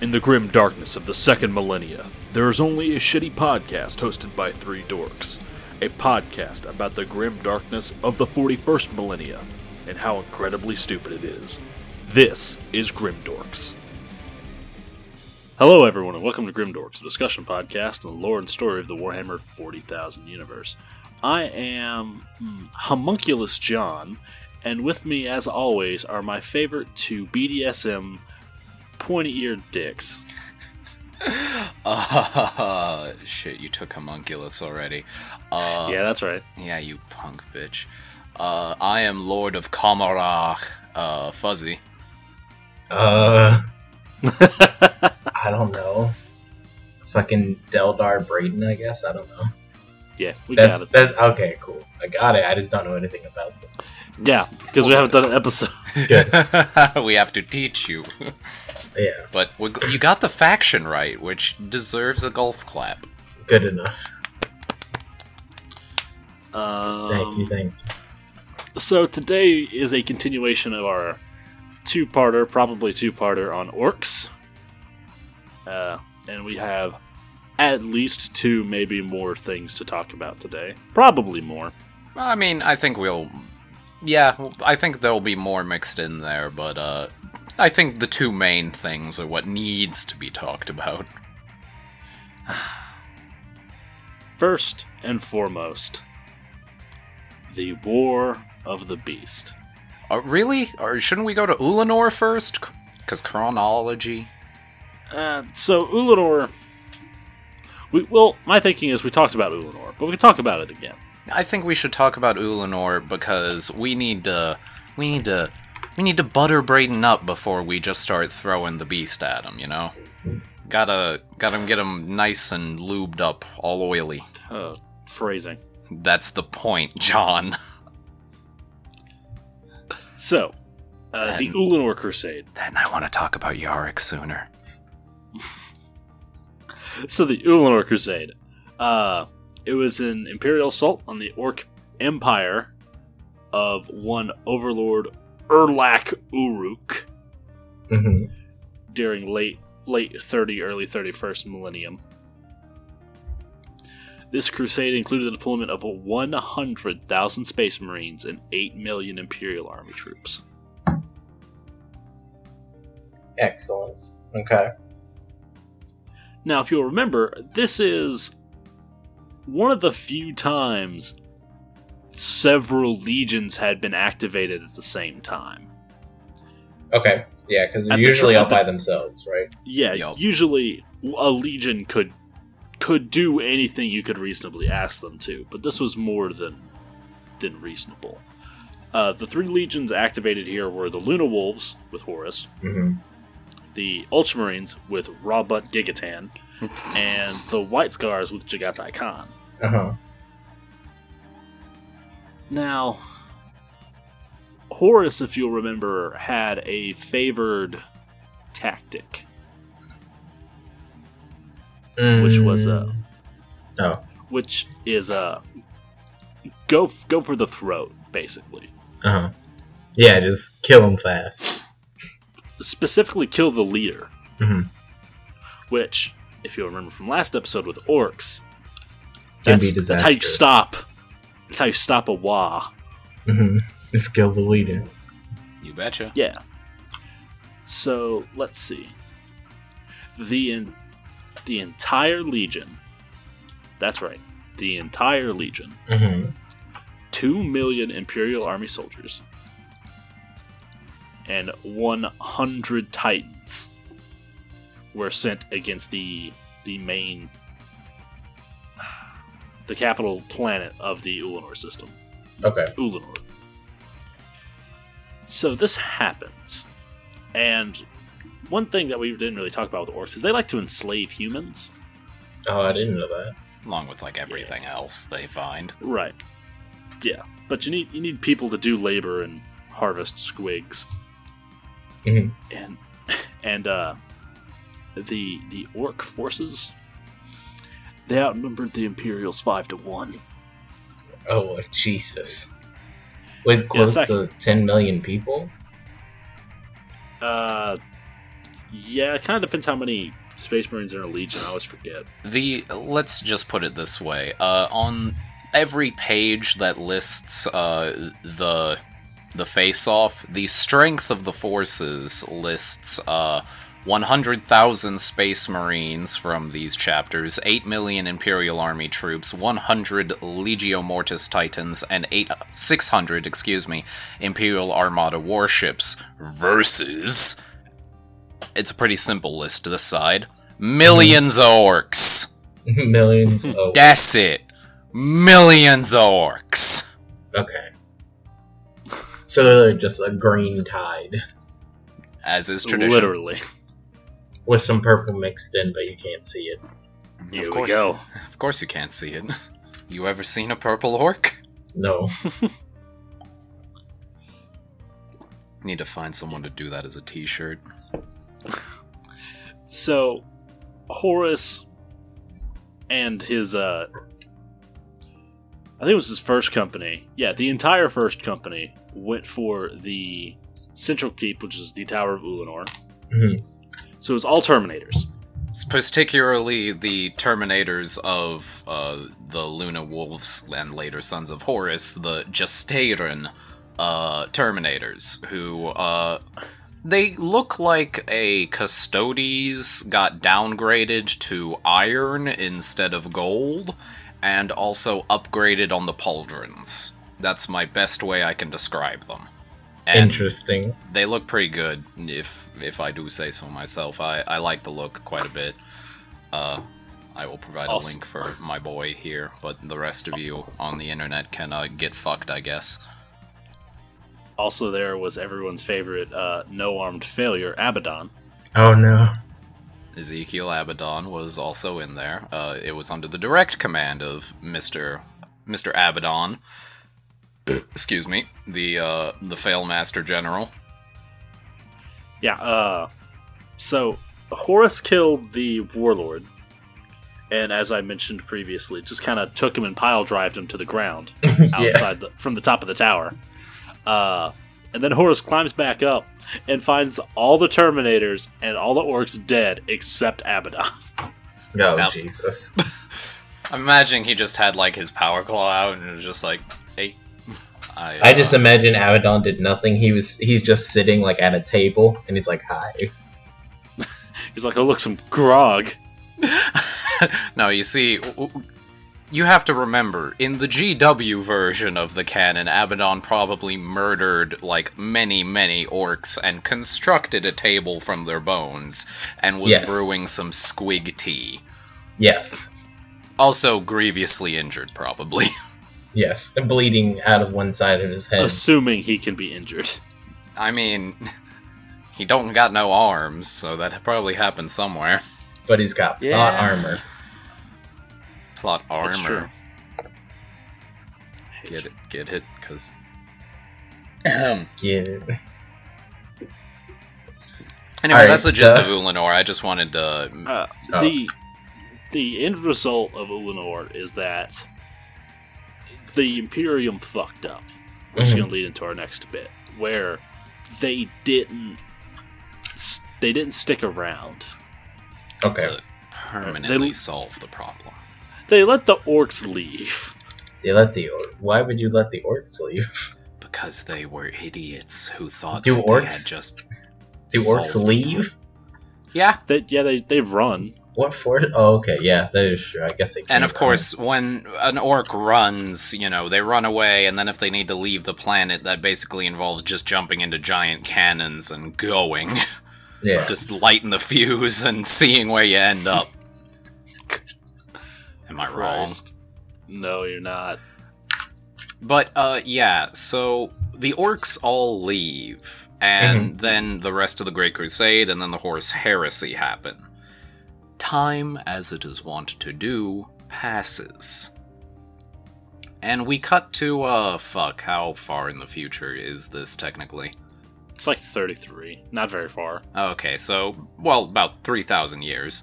In the grim darkness of the second millennia, there is only a shitty podcast hosted by three dorks. A podcast about the grim darkness of the 41st millennia, and how incredibly stupid it is. This is Grim Dorks. Hello everyone and welcome to Grim Dorks, a discussion podcast on the lore and story of the Warhammer 40,000 universe. I am Homunculus John, and with me as always are my favorite two BDSM pointy-eared dicks. Shit, you took Homunculus already. Yeah, that's right. Yeah, you punk bitch. I am Lord of Kamarach, Fuzzy. I don't know. Fucking Deldar Braden, I guess? I don't know. Yeah, we got it. Okay, cool. I got it. I just don't know anything about them. Yeah, because we haven't done an episode. We have to teach you. Yeah. But you got the faction right, which deserves a golf clap. Good enough. Thank you. So today is a continuation of our probably two-parter on orcs. And we have at least two, maybe more things to talk about today. Probably more. I mean, I think there'll be more mixed in there, but I think the two main things are what needs to be talked about. First and foremost, the War of the Beast. Really? Or shouldn't we go to Ulanor first? Because chronology. So Ulanor. My thinking is we talked about Ulanor, but we can talk about it again. I think we should talk about Ulanor because we need to butter Braden up before we just start throwing the beast at him, you know? Gotta get him nice and lubed up, all oily. Phrasing. That's the point, John. So, the Ulanor Crusade. Then I want to talk about Yarick sooner. So the Ulanor Crusade. It was an imperial assault on the orc empire of one overlord Urlach Uruk during late 30, early 31st millennium. This crusade included the deployment of 100,000 space marines and 8 million imperial army troops. Excellent. Okay. Now, if you'll remember, this is one of the few times several legions had been activated at the same time. Okay, yeah, because they're usually all by themselves, right? Yeah, usually a legion could do anything you could reasonably ask them to, but this was more than reasonable. The three legions activated here were the Luna Wolves, with Horus, the Ultramarines with Roboute Guilliman, and the White Scars with Jaghatai Khan. Now, Horus, if you'll remember, had a favored tactic, which is go for the throat, basically. Yeah, just kill him fast. Specifically kill the leader, which, if you'll remember from last episode with orcs, that's how you stop. That's how you stop a wah. Just kill the leader. You betcha. Yeah. So, let's see. The entire legion, that's right, the entire legion, 2 million Imperial Army soldiers, and 100 Titans were sent against the capital planet of the Ulanor system. Okay. Ulanor. So this happens, and one thing that we didn't really talk about with the orcs is they like to enslave humans. Oh, I didn't know that. Along with everything else they find. Right. Yeah, but you need people to do labor and harvest squigs. And the orc forces, they outnumbered the Imperials 5-1. Oh, Jesus. With close to 10 million people? Yeah, it kind of depends how many Space Marines are in a Legion. I always forget. Let's just put it this way. On every page that lists the face-off, the strength of the forces lists 100,000 Space Marines from these chapters, 8 million Imperial Army troops, 100 Legio Mortis Titans, and 600 Imperial Armada warships, versus... It's a pretty simple list to the side. Millions of orcs! Millions of orcs. That's it! Millions of orcs! Okay. So they're just a green tide. As is tradition. Literally. With some purple mixed in, but you can't see it. Here we go. Of course you can't see it. You ever seen a purple orc? No. Need to find someone to do that as a t-shirt. So, Horus and his, I think it was his first company. Yeah, the entire first company went for the Central Keep, which is the Tower of Ulanor. Mm-hmm. So it was all Terminators. It's particularly the Terminators of the Luna Wolves and later Sons of Horus, the Jasterin Terminators, who... They look like a Custodes got downgraded to iron instead of gold, and also upgraded on the pauldrons. That's my best way I can describe them. And interesting. They look pretty good, if I do say so myself. I like the look quite a bit. I will provide awesome. A link for my boy here, but the rest of you on the internet can get fucked, I guess. Also there was everyone's favorite no-armed failure, Abaddon. Oh, no. Ezekiel Abaddon was also in there. It was under the direct command of Mr. Abaddon. Excuse me. The Failmaster General. Yeah, so Horus killed the Warlord. And as I mentioned previously, just kind of took him and pile-drived him to the ground. Outside from the top of the tower. And then Horus climbs back up and finds all the Terminators and all the orcs dead except Abaddon. Oh, Jesus. I'm imagining he just had, like, his power claw out and was just like, hey. I just imagine Abaddon did nothing. He's just sitting, like, at a table, and he's like, hi. He's like, oh, look, some grog. No, you see... You have to remember, in the GW version of the canon, Abaddon probably murdered, like, many, many orcs and constructed a table from their bones, and was brewing some squig tea. Yes. Also grievously injured, probably. Yes, and bleeding out of one side of his head. Assuming he can be injured. I mean, he don't got no arms, so that probably happened somewhere. But he's got plot armor. Plot armor. Get it, because... Get it. Anyway, right, that's the gist of Ulanor. I just wanted to... The end result of Ulanor is that the Imperium fucked up, which is going to lead into our next bit, where they didn't stick around to permanently solve the problem. They let the orcs leave. Why would you let the orcs leave? Because they were idiots who thought do orcs leave? Yeah. They run. What for? Oh, okay, yeah, that is true. I guess they can. And of course, when an orc runs, you know, they run away, and then if they need to leave the planet, that basically involves just jumping into giant cannons and going. Yeah. Just lighting the fuse and seeing where you end up. Am I wrong? No, you're not. But, so the orcs all leave, and then the rest of the Great Crusade, and then the Horus Heresy happen. Time, as it is wont to do, passes. And we cut to, how far in the future is this technically? It's like 33. Not very far. Okay, so, about 3,000 years.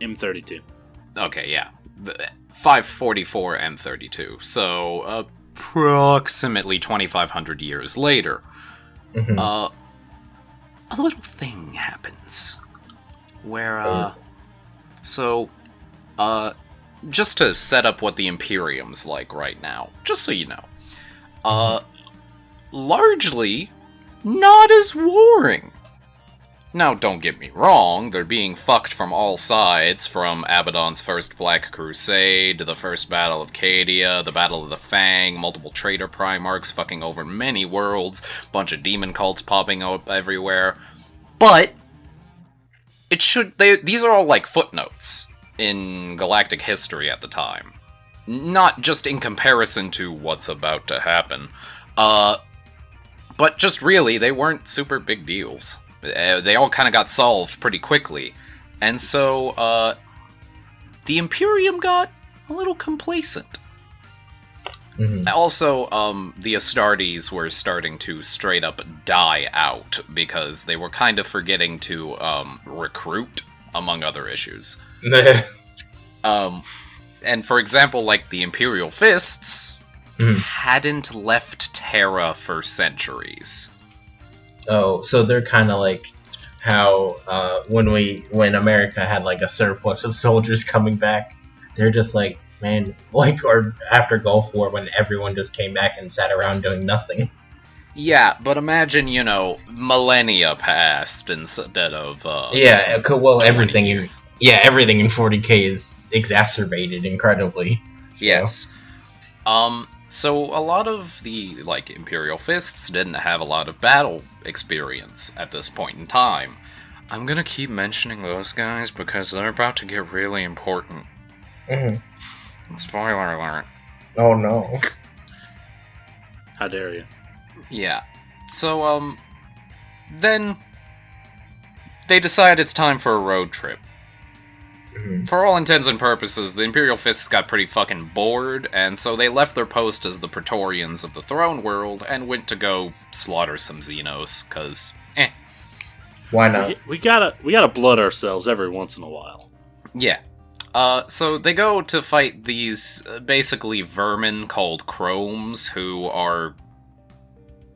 M32. Okay, yeah. 544 M32. So, approximately 2,500 years later. a little thing happens where, just to set up what the Imperium's like right now, just so you know, largely not as warring. Now, don't get me wrong, they're being fucked from all sides, from Abaddon's First Black Crusade, to the First Battle of Cadia, the Battle of the Fang, multiple traitor Primarchs fucking over many worlds, bunch of demon cults popping up everywhere, but it should, these are all like footnotes in galactic history at the time. Not just in comparison to what's about to happen, but just really, they weren't super big deals. They all kind of got solved pretty quickly. And so, the Imperium got a little complacent. Mm-hmm. Also, the Astartes were starting to straight up die out because they were kind of forgetting to recruit, among other issues. And for example, like the Imperial Fists hadn't left Terra for centuries. Oh, so they're kind of like how when America had like a surplus of soldiers coming back, they're just like, man, like, or after Gulf War when everyone just came back and sat around doing nothing. Yeah, but imagine, you know, millennia passed instead of well, everything years. Everything in 40K is exacerbated incredibly. So. Yes. So a lot of the, like, Imperial Fists didn't have a lot of battle experience at this point in time. I'm gonna keep mentioning those guys because they're about to get really important. Mm-hmm. Spoiler alert. Oh no. How dare you. Yeah. So, then they decide it's time for a road trip. For all intents and purposes, the Imperial Fists got pretty fucking bored, and so they left their post as the Praetorians of the Throne World and went to go slaughter some Xenos, cause, why not? We gotta blood ourselves every once in a while. Yeah. So they go to fight these, basically vermin called Chromes, who are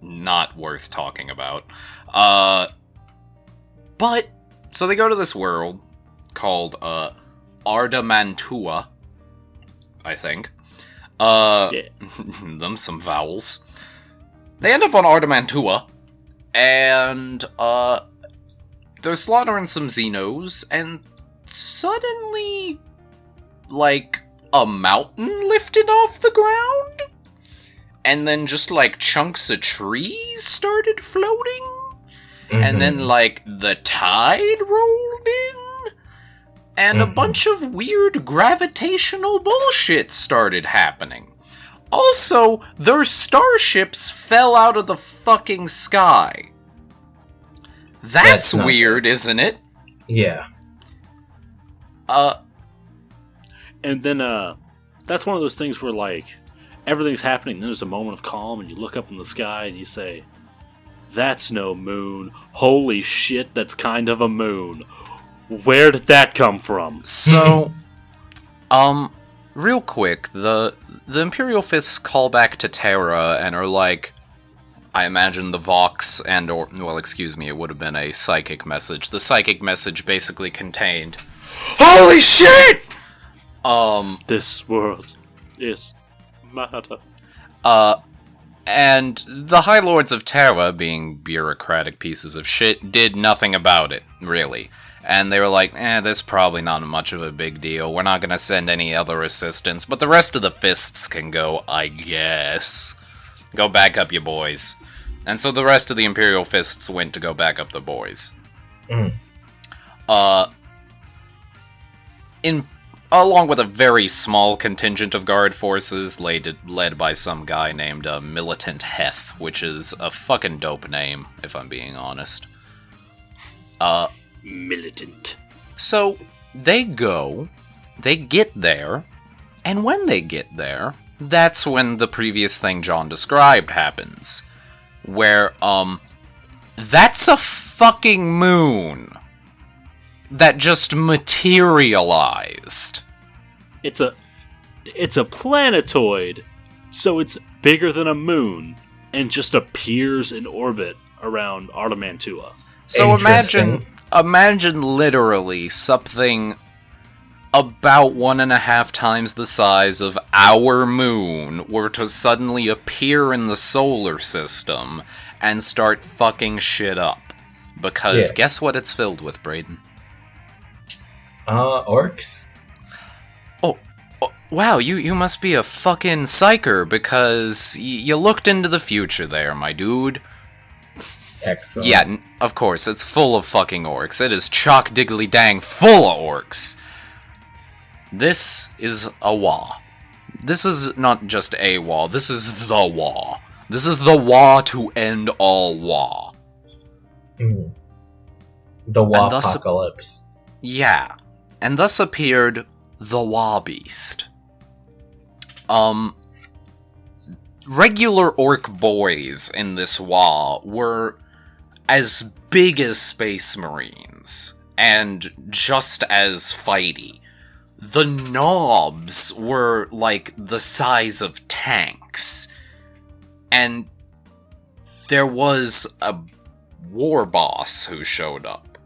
not worth talking about. So they go to this world called Ardamantua, I think. Them some vowels. They end up on Ardamantua, and they're slaughtering some Xenos, and suddenly, like, a mountain lifted off the ground, and then just, like, chunks of trees started floating, and then, like, the tide rolled in. And a bunch of weird gravitational bullshit started happening. Also, their starships fell out of the fucking sky. That's weird, isn't it? Yeah. And then, that's one of those things where, like, everything's happening, then there's a moment of calm, and you look up in the sky, and you say, that's no moon. Holy shit, that's kind of a moon. Where did that come from? So, real quick, the Imperial Fists call back to Terra and are like, I imagine the Vox and, or, well, excuse me, it would have been a psychic message. The psychic message basically contained, holy shit! This world is mad. And the High Lords of Terra, being bureaucratic pieces of shit, did nothing about it, really. And they were like, that's probably not much of a big deal. We're not going to send any other assistance. But the rest of the Fists can go, I guess. Go back up your boys. And so the rest of the Imperial Fists went to go back up the boys. Along with a very small contingent of guard forces led by some guy named Militant Heth, which is a fucking dope name, if I'm being honest. Militant. So, they get there, and when they get there, that's when the previous thing John described happens. Where, that's a fucking moon that just materialized. It's a planetoid, so it's bigger than a moon, and just appears in orbit around Ardamantua. So imagine literally something about 1.5 times the size of our moon were to suddenly appear in the solar system and start fucking shit up. Because guess what it's filled with, Brayden? Orcs? Oh, wow, you must be a fucking psyker, because you looked into the future there, my dude. Excellent. Yeah, of course, it's full of fucking orcs. It is chock diggly dang full of orcs. This is a WA. This is not just a WA, this is the WA. This is the WA to end all WA. Mm. The WA-pocalypse. Yeah. And thus appeared the WA beast. Regular orc boys in this WA were as big as Space Marines, and just as fighty. The knobs were, like, the size of tanks. And there was a war boss who showed up.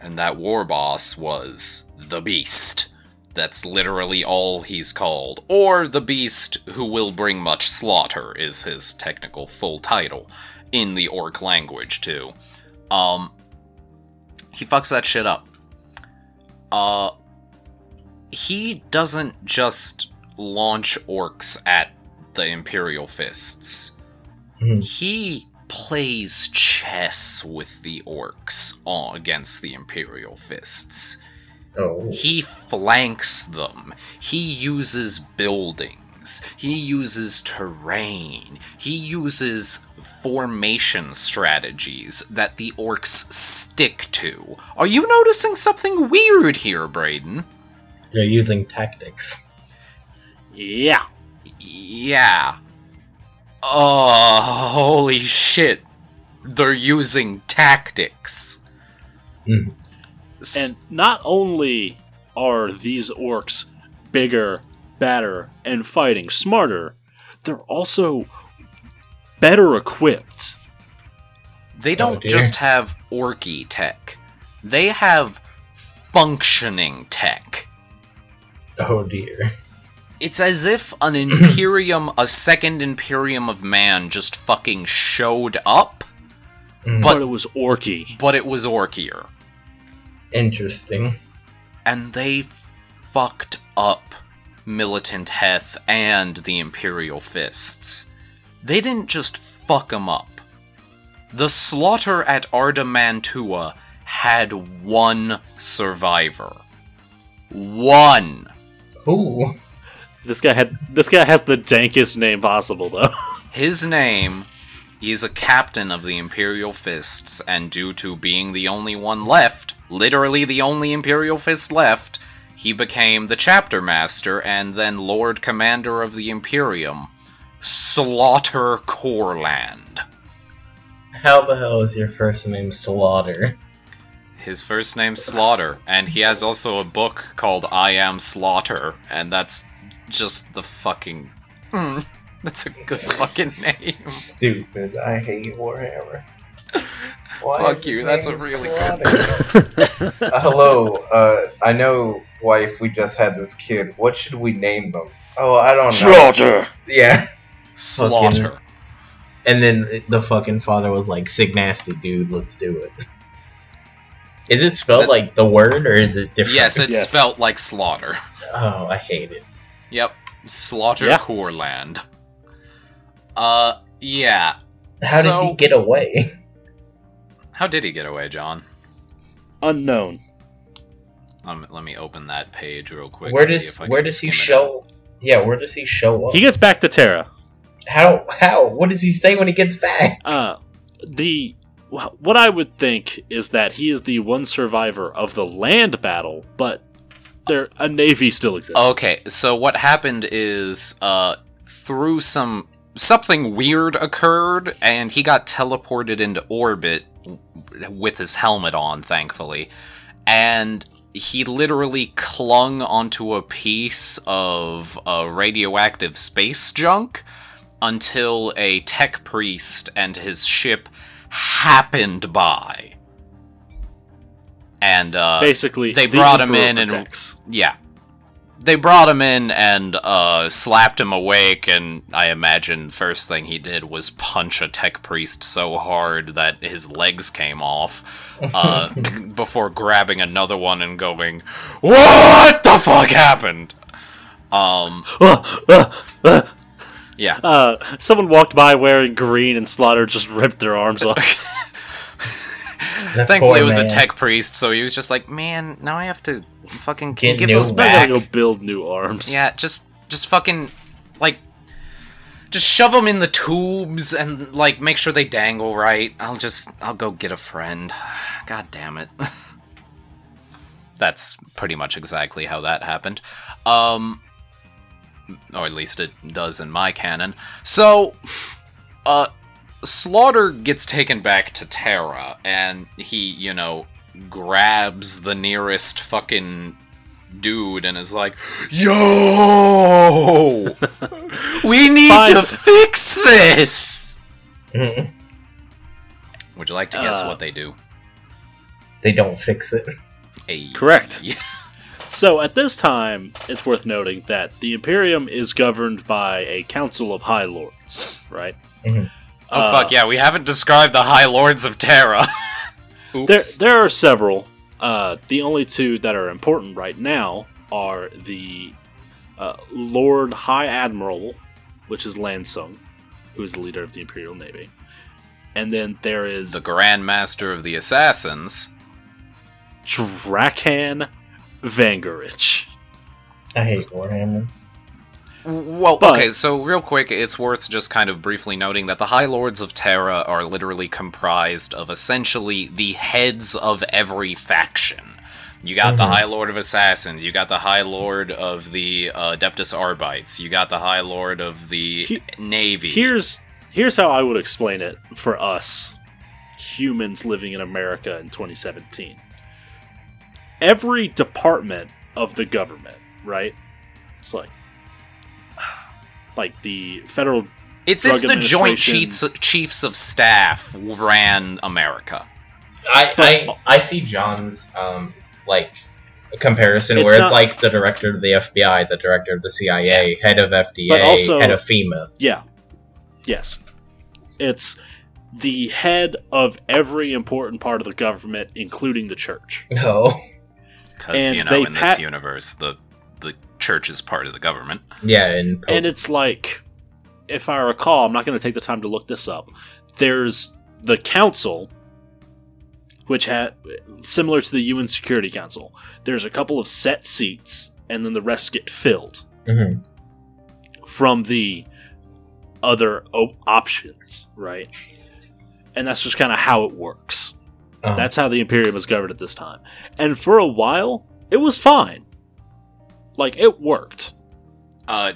And that war boss was the Beast. That's literally all he's called. Or the Beast who will bring much slaughter is his technical full title. In the orc language, too. He fucks that shit up. He doesn't just launch orcs at the Imperial Fists. Mm. He plays chess with the orcs against the Imperial Fists. Oh. He flanks them. He uses buildings. He uses terrain. He uses formation strategies that the orcs stick to. Are you noticing something weird here, Brayden? They're using tactics. Yeah. Yeah. Oh, holy shit. They're using tactics. Mm. And not only are these orcs bigger, badder, and fighting smarter, they're also better equipped. They don't just have orky tech. They have functioning tech. Oh dear. It's as if an Imperium, a second Imperium of man just fucking showed up. Mm. But it was orky. But it was orkier. Interesting. And they fucked up Militant Heth and the Imperial Fists. They didn't just fuck them up. The slaughter at Ardamantua had one survivor. One! Ooh. This guy has the dankest name possible, though. His name, he's a captain of the Imperial Fists, and due to being the only one left, literally the only Imperial Fist left, he became the chapter master and then Lord Commander of the Imperium, Slaughter Koorland. How the hell is your first name Slaughter? His first name's Slaughter, and he has also a book called I Am Slaughter, and that's just the fucking... that's a good fucking name. Stupid. I hate Warhammer. Fuck you, that's a really good name. Hello, I know, wife, we just had this kid. What should we name them? Oh, I don't know. Slaughter! Yeah. Slaughter. Fucking... And then the fucking father was like, "Sig nasty, dude, let's do it." Is it spelled like the word, or is it different? Yes, it's spelled like slaughter. Oh, I hate it. Yep. Slaughter Koorland. Yeah. How did he get away? How did he get away, John? Unknown. Let me open that page real quick. Where does he show up? He gets back to Terra. How? What does he say when he gets back? What I would think is that he is the one survivor of the land battle, but a navy still exists. Okay, so what happened is, through something weird occurred, and he got teleported into orbit with his helmet on, thankfully, and he literally clung onto a piece of radioactive space junk until a tech priest and his ship happened by and basically they brought him in protects. And yeah, they brought him in and slapped him awake, and I imagine first thing he did was punch a tech priest so hard that his legs came off, before grabbing another one and going, "What the fuck happened?" Yeah. Someone walked by wearing green, and Slaughter just ripped their arms off. Thankfully, it was a tech priest, so he was just like, "Man, now I have to fucking give those back. Go build new arms." Yeah, just fucking, like, just shove them in the tubes and like make sure they dangle right. I'll go get a friend. God damn it. That's pretty much exactly how that happened. Or at least it does in my canon. So, Slaughter gets taken back to Terra, and he, you know, grabs the nearest fucking dude and is like, "Yo! We need to fix this!" Mm-hmm. Would you like to guess what they do? They don't fix it. Hey. Correct. Yeah. So, at this time, it's worth noting that the Imperium is governed by a Council of High Lords, right? Mm-hmm. Oh, fuck, yeah, we haven't described the High Lords of Terra. There are several. The only two that are important right now are the Lord High Admiral, which is Lansung, who is the leader of the Imperial Navy. And then there is... the Grand Master of the Assassins. Drakan Vangorich. I hate Warhammer. Well, okay, so real quick, it's worth just kind of briefly noting that the High Lords of Terra are literally comprised of essentially the heads of every faction. You got the High Lord of Assassins, you got the High Lord of the Adeptus Arbites, you got the High Lord of the Navy. Here's how I would explain it for us humans living in America in 2017. Every department of the government, right? It's like the federal. It's if the Joint Chiefs of Staff ran America. I see John's like a comparison where it's like the director of the FBI, the director of the CIA, head of FDA, also, head of FEMA. Yeah. Yes. It's the head of every important part of the government, including the church. No. Because, you know, in this universe, the church is part of the government. Yeah, and it's like, if I recall, I'm not going to take the time to look this up, there's the council, which had similar to the UN Security Council. There's a couple of set seats, and then the rest get filled from the other options, right? And that's just kind of how it works. Uh-huh. That's how the Imperium was governed at this time. And for a while, it was fine. Like, it worked.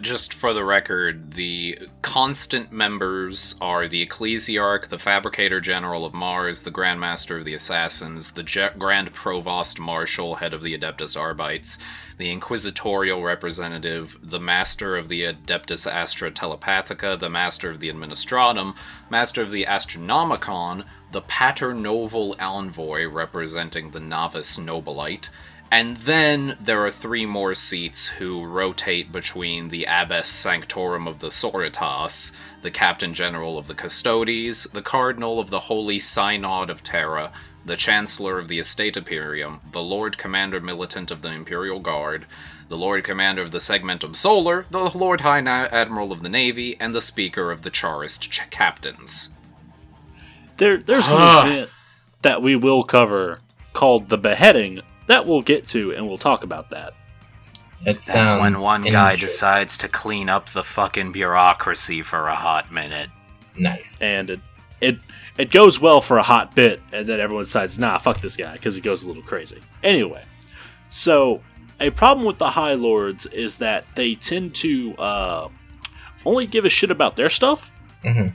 Just for the record, the constant members are the Ecclesiarch, the Fabricator General of Mars, the Grand Master of the Assassins, the Grand Provost Marshal, head of the Adeptus Arbites, the Inquisitorial Representative, the Master of the Adeptus Astra Telepathica, the Master of the Administratum, Master of the Astronomicon, the Paternoval Envoy representing the Novice Nobilite, and then there are three more seats who rotate between the Abbess Sanctorum of the Soritas, the Captain General of the Custodes, the Cardinal of the Holy Synod of Terra, the Chancellor of the Estate Imperium, the Lord Commander Militant of the Imperial Guard, the Lord Commander of the Segmentum Solar, the Lord High Admiral of the Navy, and the Speaker of the Chartist Captains. There's an event that we will cover called the Beheading that we'll get to, and we'll talk about that. That's when one guy decides to clean up the fucking bureaucracy for a hot minute. Nice. And it goes well for a hot bit, and then everyone decides, nah, fuck this guy, because he goes a little crazy. Anyway, so a problem with the High Lords is that they tend to only give a shit about their stuff. Mm-hmm.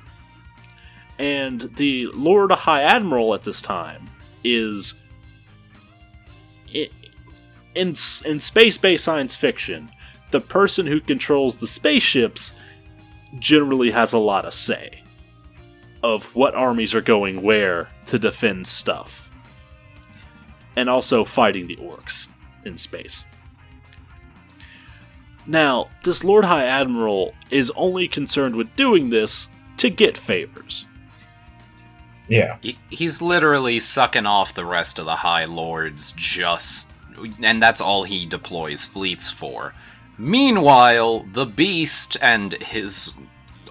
And the Lord High Admiral at this time is, in space-based science fiction, the person who controls the spaceships generally has a lot of say of what armies are going where to defend stuff. and also fighting the orcs in space. Now, this Lord High Admiral is only concerned with doing this to get favors. Yeah. He's literally sucking off the rest of the High Lords just... and that's all he deploys fleets for. Meanwhile, the Beast and his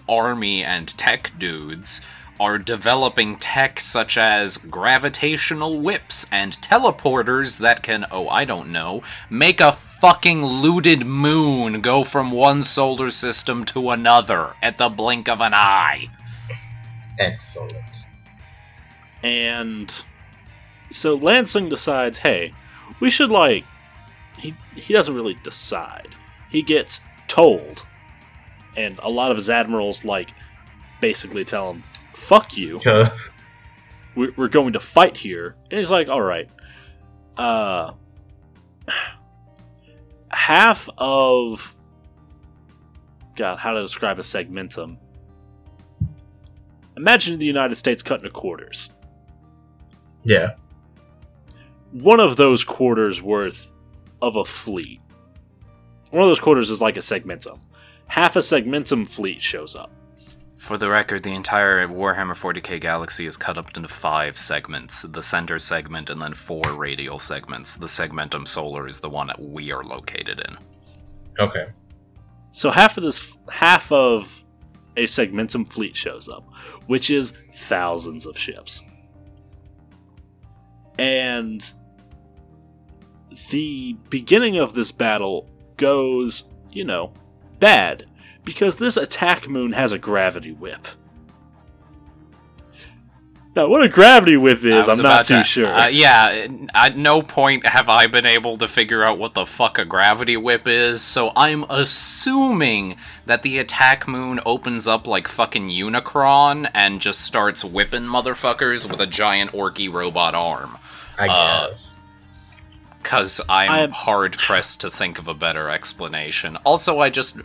army and tech dudes are developing tech such as gravitational whips and teleporters that can, oh, I don't know, make a fucking looted moon go from one solar system to another at the blink of an eye. Excellent. And so Lansing decides, hey, we should, like... He doesn't really decide. He gets told. And a lot of his admirals, like, basically tell him, fuck you. We're going to fight here. And he's like, alright. Half of... God, how to describe a segmentum? Imagine the United States cut into quarters. Yeah. One of those quarters worth of a fleet. One of those quarters is like a segmentum. Half a segmentum fleet shows up. For the record, the entire Warhammer 40k galaxy is cut up into 5 segments. The center segment and then 4 radial segments. The segmentum solar is the one that we are located in. Okay. So half of a segmentum fleet shows up, which is thousands of ships. And the beginning of this battle goes, you know, bad, because this attack moon has a gravity whip. Now, what a gravity whip is, I'm not too sure. Yeah, at no point have I been able to figure out what the fuck a gravity whip is, so I'm assuming that the attack moon opens up like fucking Unicron and just starts whipping motherfuckers with a giant orky robot arm. I guess. Because I'm hard-pressed to think of a better explanation. Also, I just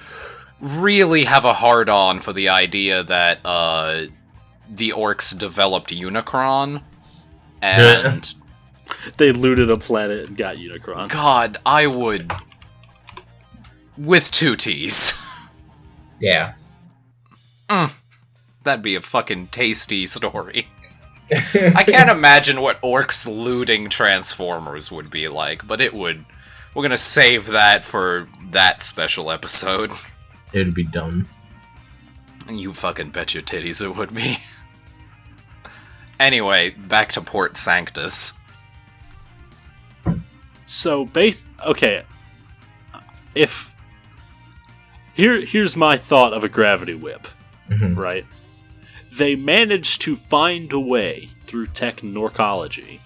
really have a hard-on for the idea that the orcs developed Unicron, and... they looted a planet and got Unicron. God, I would... with 2 T's. Yeah. That'd be a fucking tasty story. I can't imagine what orcs looting Transformers would be like, but it would... We're gonna save that for that special episode. It'd be dumb. You fucking bet your titties it would be. Anyway, back to Port Sanctus. So, okay. Here's my thought of a gravity whip. Mm-hmm. Right? They managed to find a way, through technorcology,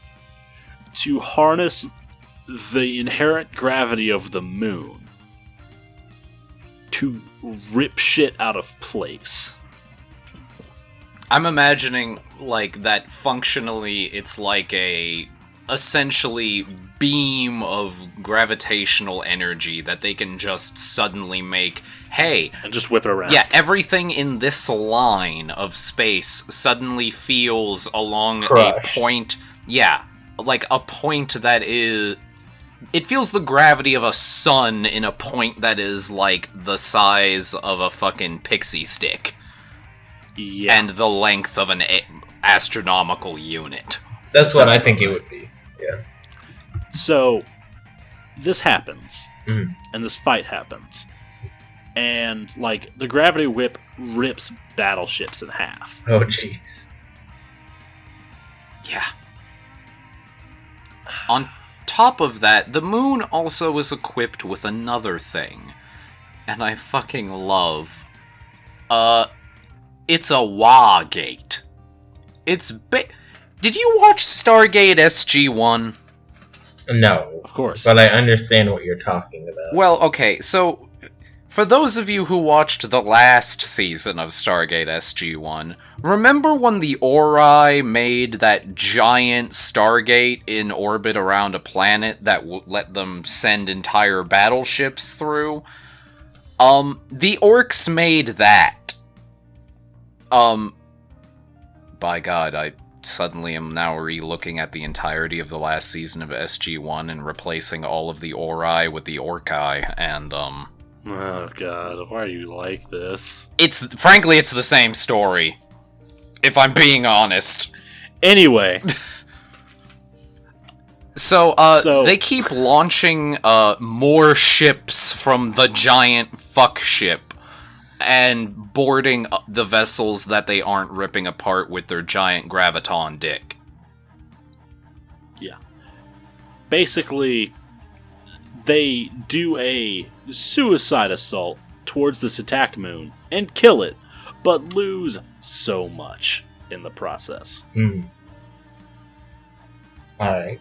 to harness the inherent gravity of the moon to rip shit out of place. I'm imagining, like, that functionally it's like a... essentially beam of gravitational energy that they can just suddenly make, hey... and just whip it around. Yeah, everything in this line of space suddenly feels along crushed. A point... yeah, like a point that is... it feels the gravity of a sun in a point that is, like, the size of a fucking pixie stick. Yeah. And the length of an astronomical unit. That's what I think it would be. Yeah. So, this happens, and this fight happens, and, like, the gravity whip rips battleships in half. Oh, jeez. Yeah. On top of that, the moon also is equipped with another thing, and I fucking love... it's a Wah gate. It's Did you watch Stargate SG-1? No. Of course. But I understand what you're talking about. Well, okay, so for those of you who watched the last season of Stargate SG-1, remember when the Ori made that giant Stargate in orbit around a planet that let them send entire battleships through? The orcs made that. By God, I... suddenly am now re-looking at the entirety of the last season of SG-1 and replacing all of the Ori with the Orkai, and, Oh god, why are you like this? Frankly, it's the same story. If I'm being honest. Anyway. So they keep launching more ships from the giant fuck ship. And boarding the vessels that they aren't ripping apart with their giant graviton dick. Yeah. Basically, they do a suicide assault towards this attack moon and kill it, but lose so much in the process. Mm. Alright.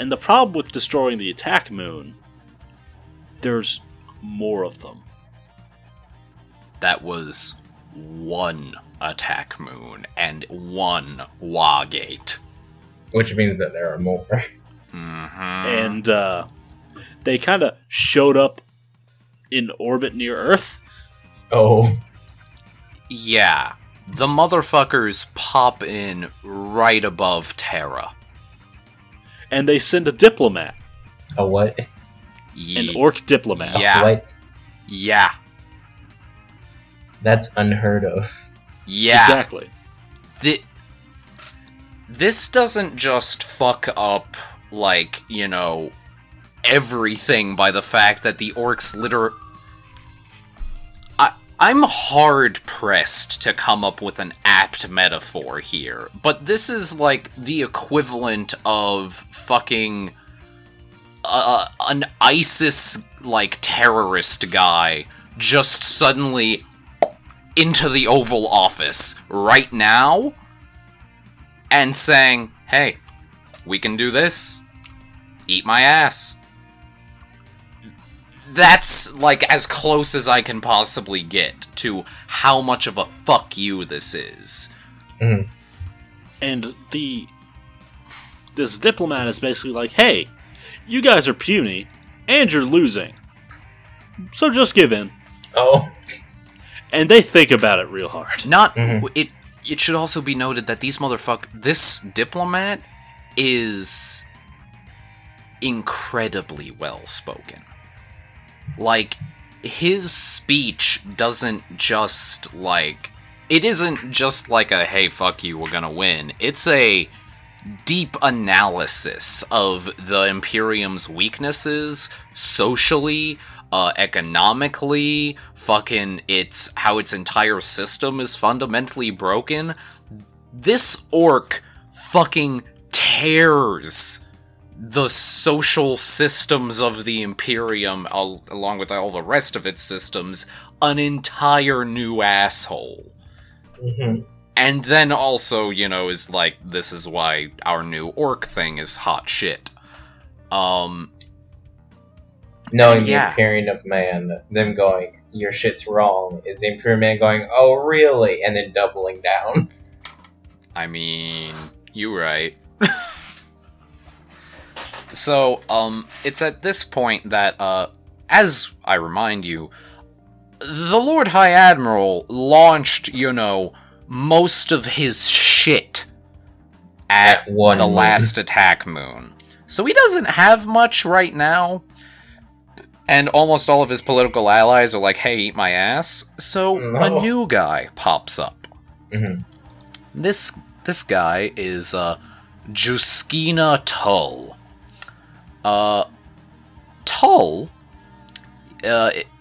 And the problem with destroying the attack moon, there's more of them. That was one attack moon and one Wagate. Which means that there are more. Mm-hmm. And they kind of showed up in orbit near Earth. Oh. Yeah. The motherfuckers pop in right above Terra. And they send a diplomat. A what? An orc diplomat. Yeah. What? Yeah. That's unheard of. Yeah. Exactly. This doesn't just fuck up, like, you know, everything by the fact that the orcs I'm hard-pressed to come up with an apt metaphor here, but this is, like, the equivalent of fucking an ISIS, like, terrorist guy just suddenly into the Oval Office right now and saying, hey, we can do this. Eat my ass. That's, like, as close as I can possibly get to how much of a fuck you this is. Mm. And this diplomat is basically like, hey, you guys are puny, and you're losing. So just give in. Oh. And they think about it real hard. It should also be noted that this diplomat is incredibly well-spoken. Like, his speech isn't just like a, hey, fuck you, we're gonna win. It's a deep analysis of the Imperium's weaknesses, socially, economically, fucking it's how its entire system is fundamentally broken. This orc fucking tears the social systems of the Imperium, along with all the rest of its systems, an entire new asshole. Mm-hmm. And then also, you know, is like, this is why our new orc thing is hot shit. Knowing the Imperium of Man, them going, your shit's wrong, is the Imperium Man going, oh really? And then doubling down. I mean, you right. So, it's at this point that, as I remind you, the Lord High Admiral launched, you know, most of his shit at the last attack moon. So he doesn't have much right now, and almost all of his political allies are like, hey, eat my ass. So a new guy pops up. Mm-hmm. This guy is, Juskina Tull. Tull,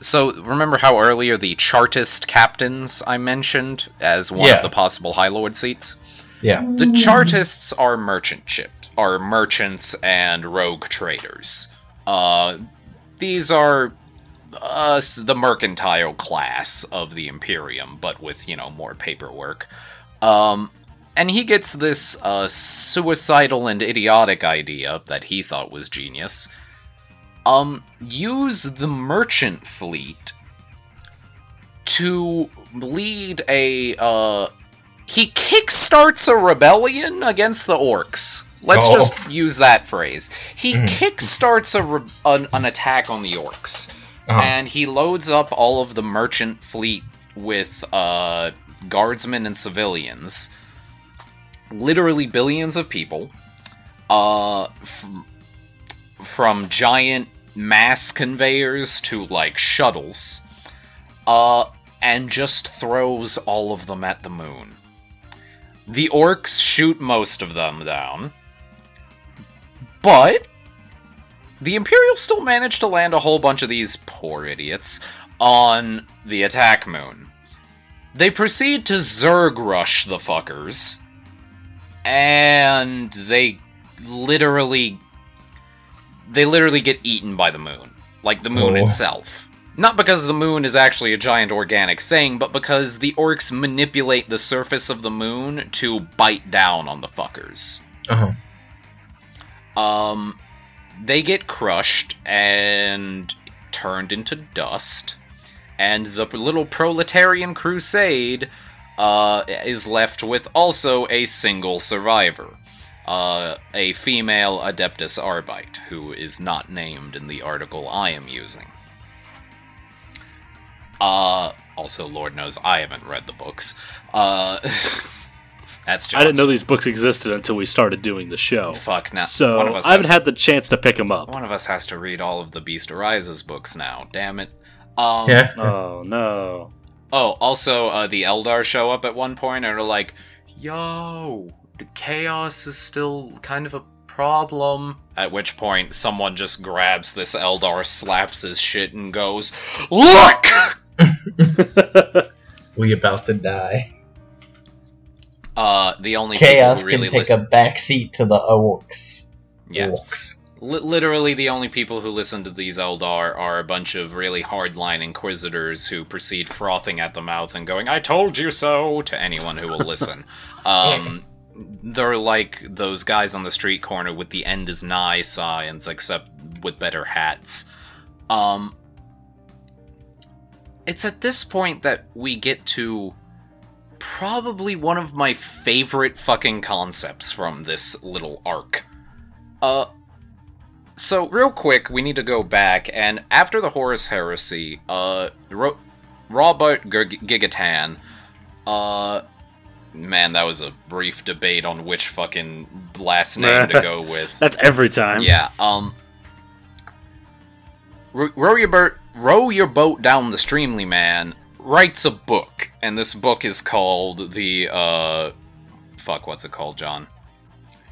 so remember how earlier the Chartist Captains I mentioned as one of the possible High Lord seats? Yeah. The Chartists are merchants and rogue traders. These are the mercantile class of the Imperium, but with, you know, more paperwork. And he gets this suicidal and idiotic idea that he thought was genius. Use the merchant fleet to lead a... he kickstarts a rebellion against the orcs. Let's just use that phrase. He kickstarts an attack on the orcs. Uh-huh. And he loads up all of the merchant fleet with guardsmen and civilians. literally billions of people, from giant mass conveyors to, like, shuttles, and just throws all of them at the moon. The orcs shoot most of them down, but the Imperials still managed to land a whole bunch of these poor idiots on the attack moon. They proceed to Zerg rush the fuckers, and they literally get eaten by the moon. Like, the moon itself. Not because the moon is actually a giant organic thing, but because the orcs manipulate the surface of the moon to bite down on the fuckers. Uh-huh. They get crushed and turned into dust, and the little proletarian crusade is left with also a single survivor. A female Adeptus Arbite, who is not named in the article I am using. Also, Lord knows I haven't read the books. That's just... I didn't know these books existed until we started doing the show. Fuck, now. So, I haven't had the chance to pick them up. One of us has to read all of the Beast Arises books now, damn it. Yeah. Oh, no. Oh, also, the Eldar show up at one point and are like, yo... chaos is still kind of a problem. At which point, someone just grabs this Eldar, slaps his shit, and goes, look! We about to die. The only chaos people who really can take a backseat to the orcs. Yeah. Orcs. Literally, the only people who listen to these Eldar are a bunch of really hardline inquisitors who proceed frothing at the mouth and going, I told you so, to anyone who will listen. They're like those guys on the street corner with the end is nigh signs, except with better hats. It's at this point that we get to probably one of my favorite fucking concepts from this little arc. So, real quick, we need to go back, and after the Horus Heresy, Roboute Guilliman, man, that was a brief debate on which fucking last name to go with. That's every time. Yeah, Row Your Boat Down the Streamly Man writes a book, and this book is called the, fuck, what's it called, John?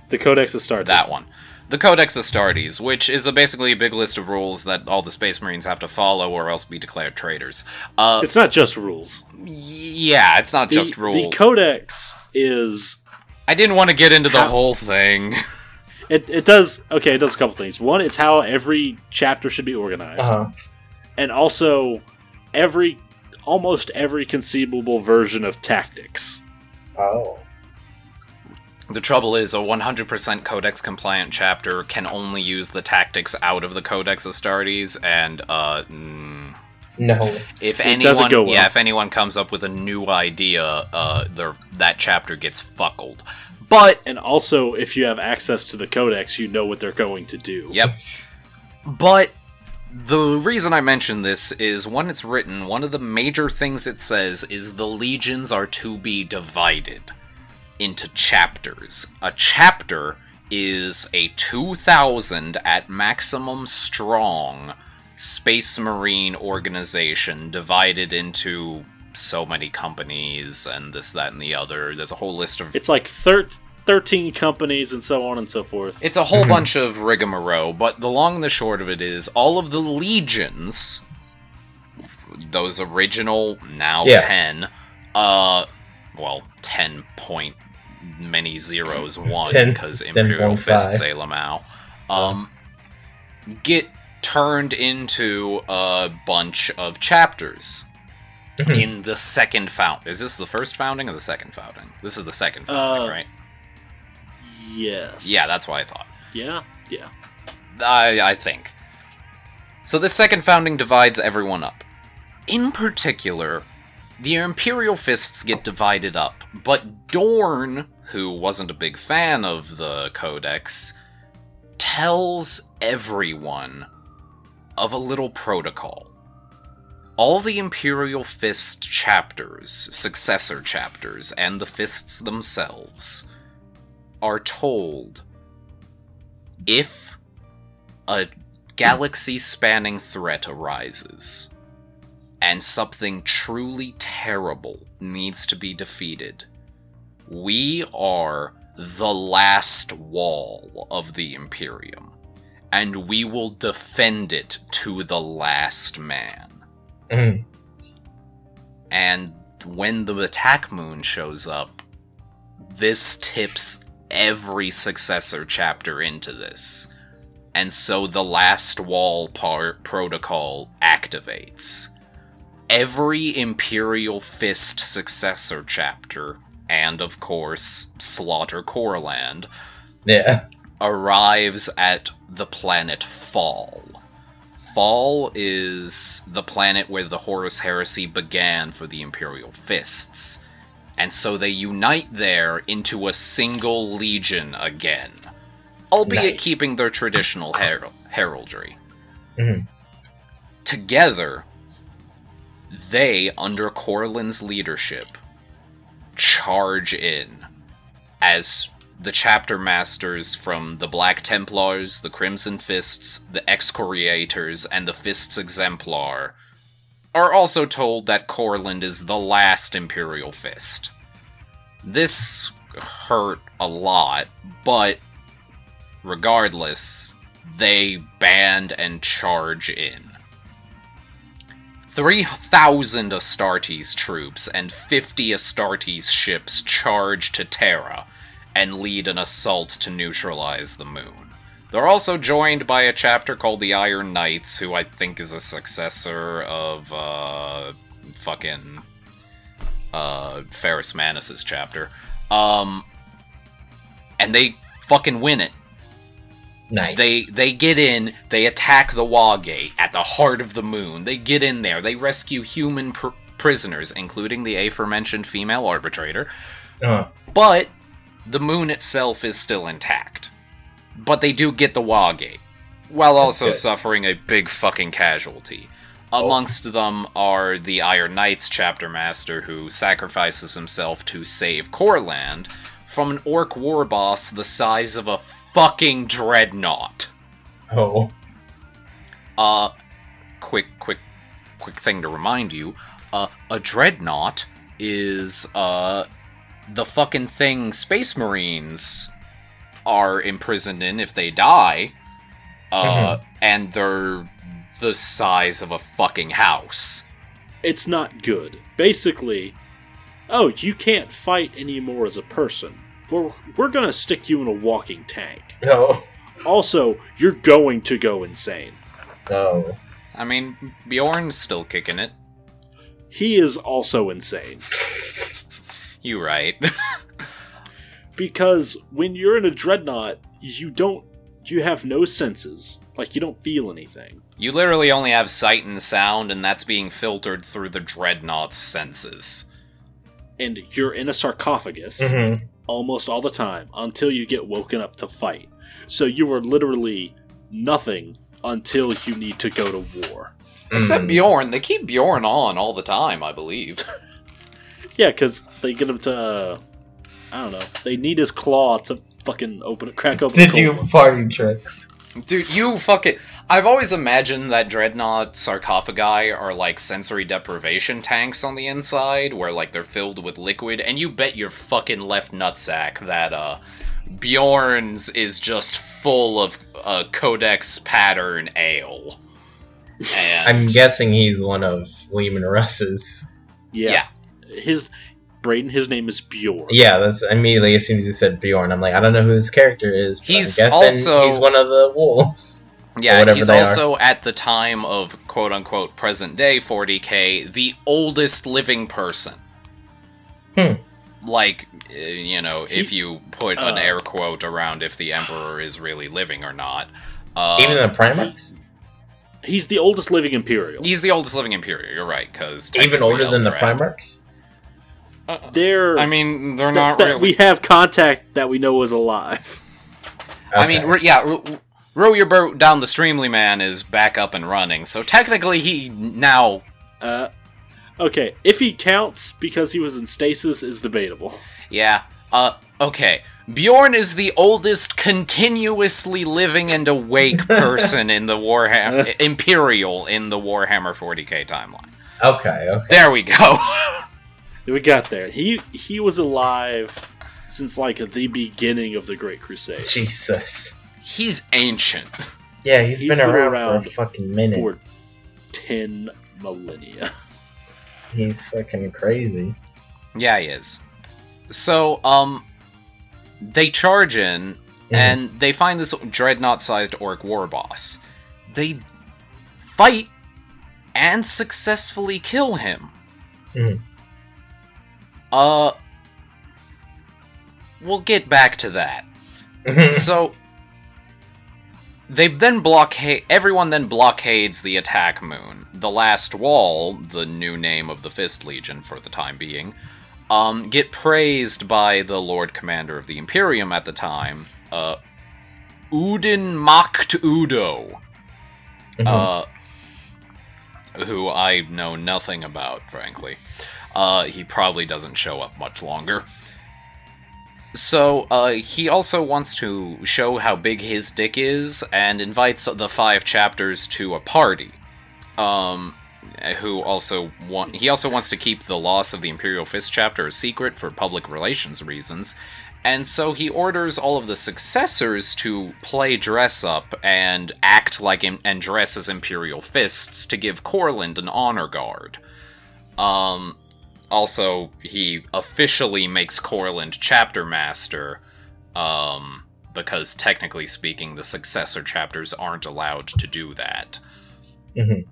The Codex Astartes. That one. The Codex Astartes, which is basically a big list of rules that all the Space Marines have to follow or else be declared traitors. It's not just rules. Yeah, it's not just rules. The Codex is... I didn't want to get into the whole thing. It does a couple things. One, it's how every chapter should be organized. Uh-huh. And also, almost every conceivable version of tactics. Oh. The trouble is, a 100% Codex-compliant chapter can only use the tactics out of the Codex Astartes, and, no. If anyone comes up with a new idea, that chapter gets fuckled. But... And also, if you have access to the Codex, you know what they're going to do. Yep. But... The reason I mention this is, when it's written, one of the major things it says is the legions are to be divided into chapters. A chapter is a 2,000 at maximum strong Space Marine organization divided into so many companies and this, that, and the other. There's a whole list of... It's like 13 companies and so on and so forth. It's a whole bunch of rigmarole, but the long and the short of it is all of the legions, those original, now 10, 10 point many zeros, one, because Imperial Fists say Lamau, get turned into a bunch of chapters in the Second Founding. Is this the First Founding or the Second Founding? This is the Second Founding, right? Yes. Yeah, that's what I thought. Yeah. I think. So the Second Founding divides everyone up. In particular... The Imperial Fists get divided up, but Dorn, who wasn't a big fan of the Codex, tells everyone of a little protocol. All the Imperial Fist chapters, successor chapters, and the Fists themselves are told if a galaxy-spanning threat arises and something truly terrible needs to be defeated, we are the last wall of the Imperium, and we will defend it to the last man. Mm-hmm. And when the attack moon shows up, this tips every successor chapter into this. And so the last wall protocol activates. Every Imperial Fist successor chapter, and of course, Slaughter Koorland, arrives at the planet Fall. Fall is the planet where the Horus Heresy began for the Imperial Fists. And so they unite there into a single legion again. Albeit keeping their traditional heraldry. Mm-hmm. Together, they, under Koorland's leadership, charge in as the chapter masters from the Black Templars, the Crimson Fists, the Excoriators, and the Fists Exemplar are also told that Koorland is the last Imperial Fist. This hurt a lot, but regardless, they band and charge in. 3,000 Astartes troops and 50 Astartes ships charge to Terra and lead an assault to neutralize the moon. They're also joined by a chapter called the Iron Knights, who I think is a successor of, Ferrus Manus's chapter. And they fucking win it. Nice. They get in, they attack the Wagate at the heart of the moon, they get in there, they rescue human prisoners, including the aforementioned female arbitrator, but the moon itself is still intact. But they do get the Wagate, while also suffering a big fucking casualty. Amongst them are the Iron Knights chapter master, who sacrifices himself to save Koorland from an orc war boss the size of a fucking dreadnought. Oh. Quick thing to remind you. A dreadnought is, the fucking thing Space Marines are imprisoned in if they die, and they're the size of a fucking house. It's not good. Basically, you can't fight anymore as a person. We're gonna stick you in a walking tank. No. Also, you're going to go insane. Oh. I mean, Bjorn's still kicking it. He is also insane. You right. Because when you're in a dreadnought, you have no senses. Like, you don't feel anything. You literally only have sight and sound, and that's being filtered through the dreadnought's senses. And you're in a sarcophagus almost all the time until you get woken up to fight. So you are literally nothing until you need to go to war. Except Bjorn. They keep Bjorn on all the time, I believe. Yeah, because they get him to... I don't know. They need his claw to fucking crack open. Did you farting tricks? Dude, you fucking... I've always imagined that dreadnought sarcophagi are like sensory deprivation tanks on the inside, where like they're filled with liquid, and you bet your fucking left nutsack that Bjorn's is just full of Codex pattern ale. And... I'm guessing he's one of Lehman Russ's. Yeah. Brayden, his name is Bjorn. Yeah, that's immediately as soon as you said Bjorn, I'm like, I don't know who this character is, but I'm guessing he's one of the wolves. Yeah, he's also, at the time of quote-unquote present-day 40k, the oldest living person. Like, you know, if you put an air quote around if the Emperor is really living or not. Even the Primax? He's the oldest living Imperial. He's the oldest living Imperial, you're right, because... Even older than the Primarchs? They're not really... We have contact that we know is alive. Okay. I mean, row your boat down the Streamly Man is back up and running, so technically he now... Okay, if he counts because he was in stasis is debatable. Yeah, okay, Bjorn is the oldest continuously living and awake person in the Warhammer Imperial in the Warhammer 40k timeline. Okay. There we go. We got there. He was alive since like the beginning of the Great Crusade. Jesus. He's ancient. Yeah, he's been around for a fucking minute. For 10 millennia. He's fucking crazy. Yeah, he is. So, they charge in, and they find this dreadnought-sized orc war boss. They fight and successfully kill him. Mm. We'll get back to that. So, they then everyone then blockades the attack moon. The Last Wall, the new name of the Fist Legion for the time being, get praised by the Lord Commander of the Imperium at the time, Udin Macht Udo, who I know nothing about, frankly. He probably doesn't show up much longer. So, he also wants to show how big his dick is, and invites the 5 chapters to a party. He also wants to keep the loss of the Imperial Fist chapter a secret for public relations reasons, and so he orders all of the successors to play dress-up and act like and dress as Imperial Fists to give Koorland an honor guard. Also, he officially makes Koorland chapter master, because technically speaking, the successor chapters aren't allowed to do that. Mm-hmm.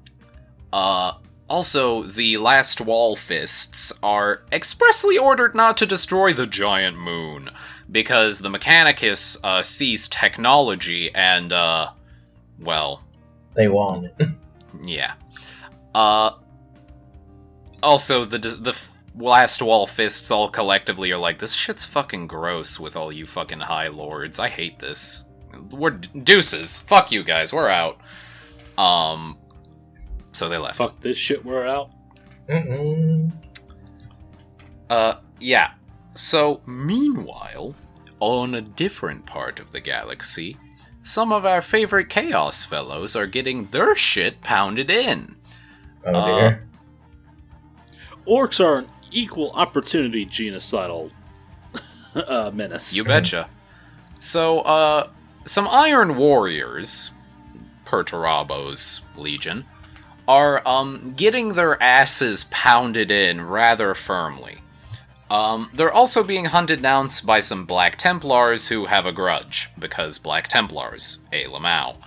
Also, the Last Wall Fists are expressly ordered not to destroy the giant moon, because the Mechanicus seized technology and, well... They won. Yeah. Also, the Last Wall Fists all collectively are like, this shit's fucking gross with all you fucking High Lords. I hate this. We're deuces. Fuck you guys. We're out. So they left. Fuck this shit, we're out. Mm-mm. Yeah. So, meanwhile, on a different part of the galaxy, some of our favorite Chaos fellows are getting their shit pounded in. Oh, dear. Orcs are an equal opportunity genocidal menace. You betcha. So, some Iron Warriors, Perturabo's legion, are getting their asses pounded in rather firmly. They're also being hunted down by some Black Templars who have a grudge, because Black Templars, a Lamau.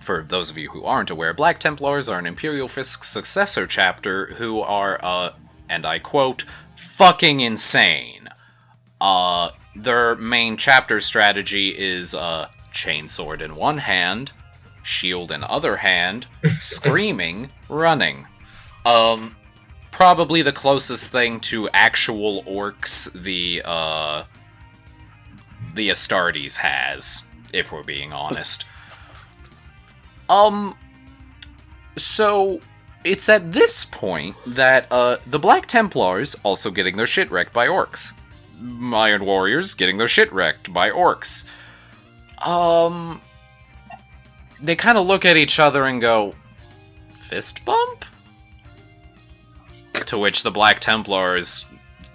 For those of you who aren't aware, Black Templars are an Imperial Fisk successor chapter who are, and I quote, fucking insane. Their main chapter strategy is chainsword in one hand, shield in other hand, screaming, running. Probably the closest thing to actual orcs the Astartes has, if we're being honest. So it's at this point that the Black Templars also getting their shit wrecked by orcs. Iron Warriors getting their shit wrecked by orcs. They kind of look at each other and go, fist bump? To which the Black Templars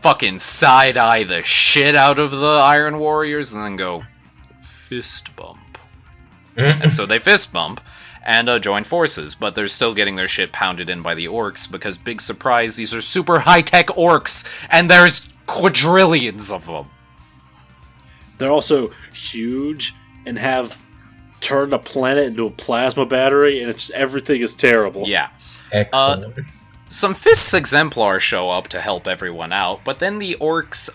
fucking side-eye the shit out of the Iron Warriors and then go, fist bump. And so they fist bump and join forces, but they're still getting their shit pounded in by the orcs because, big surprise, these are super high-tech orcs, and there's quadrillions of them. They're also huge and have... turn the planet into a plasma battery, and it's everything is terrible. Yeah. Excellent. Some Fists Exemplar show up to help everyone out, but then the orcs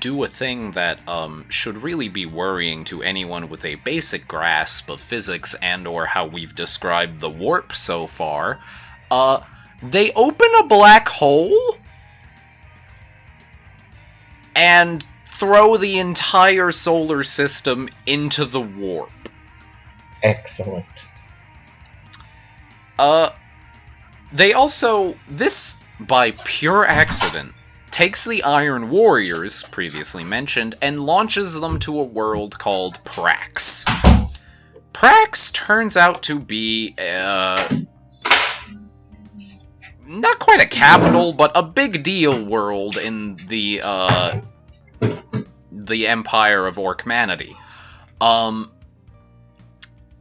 do a thing that should really be worrying to anyone with a basic grasp of physics and or how we've described the warp so far. They open a black hole and throw the entire solar system into the warp. Excellent. They also, this, by pure accident, takes the Iron Warriors, previously mentioned, and launches them to a world called Prax. Prax turns out to be, not quite a capital, but a big deal world in the Empire of Orcmanity.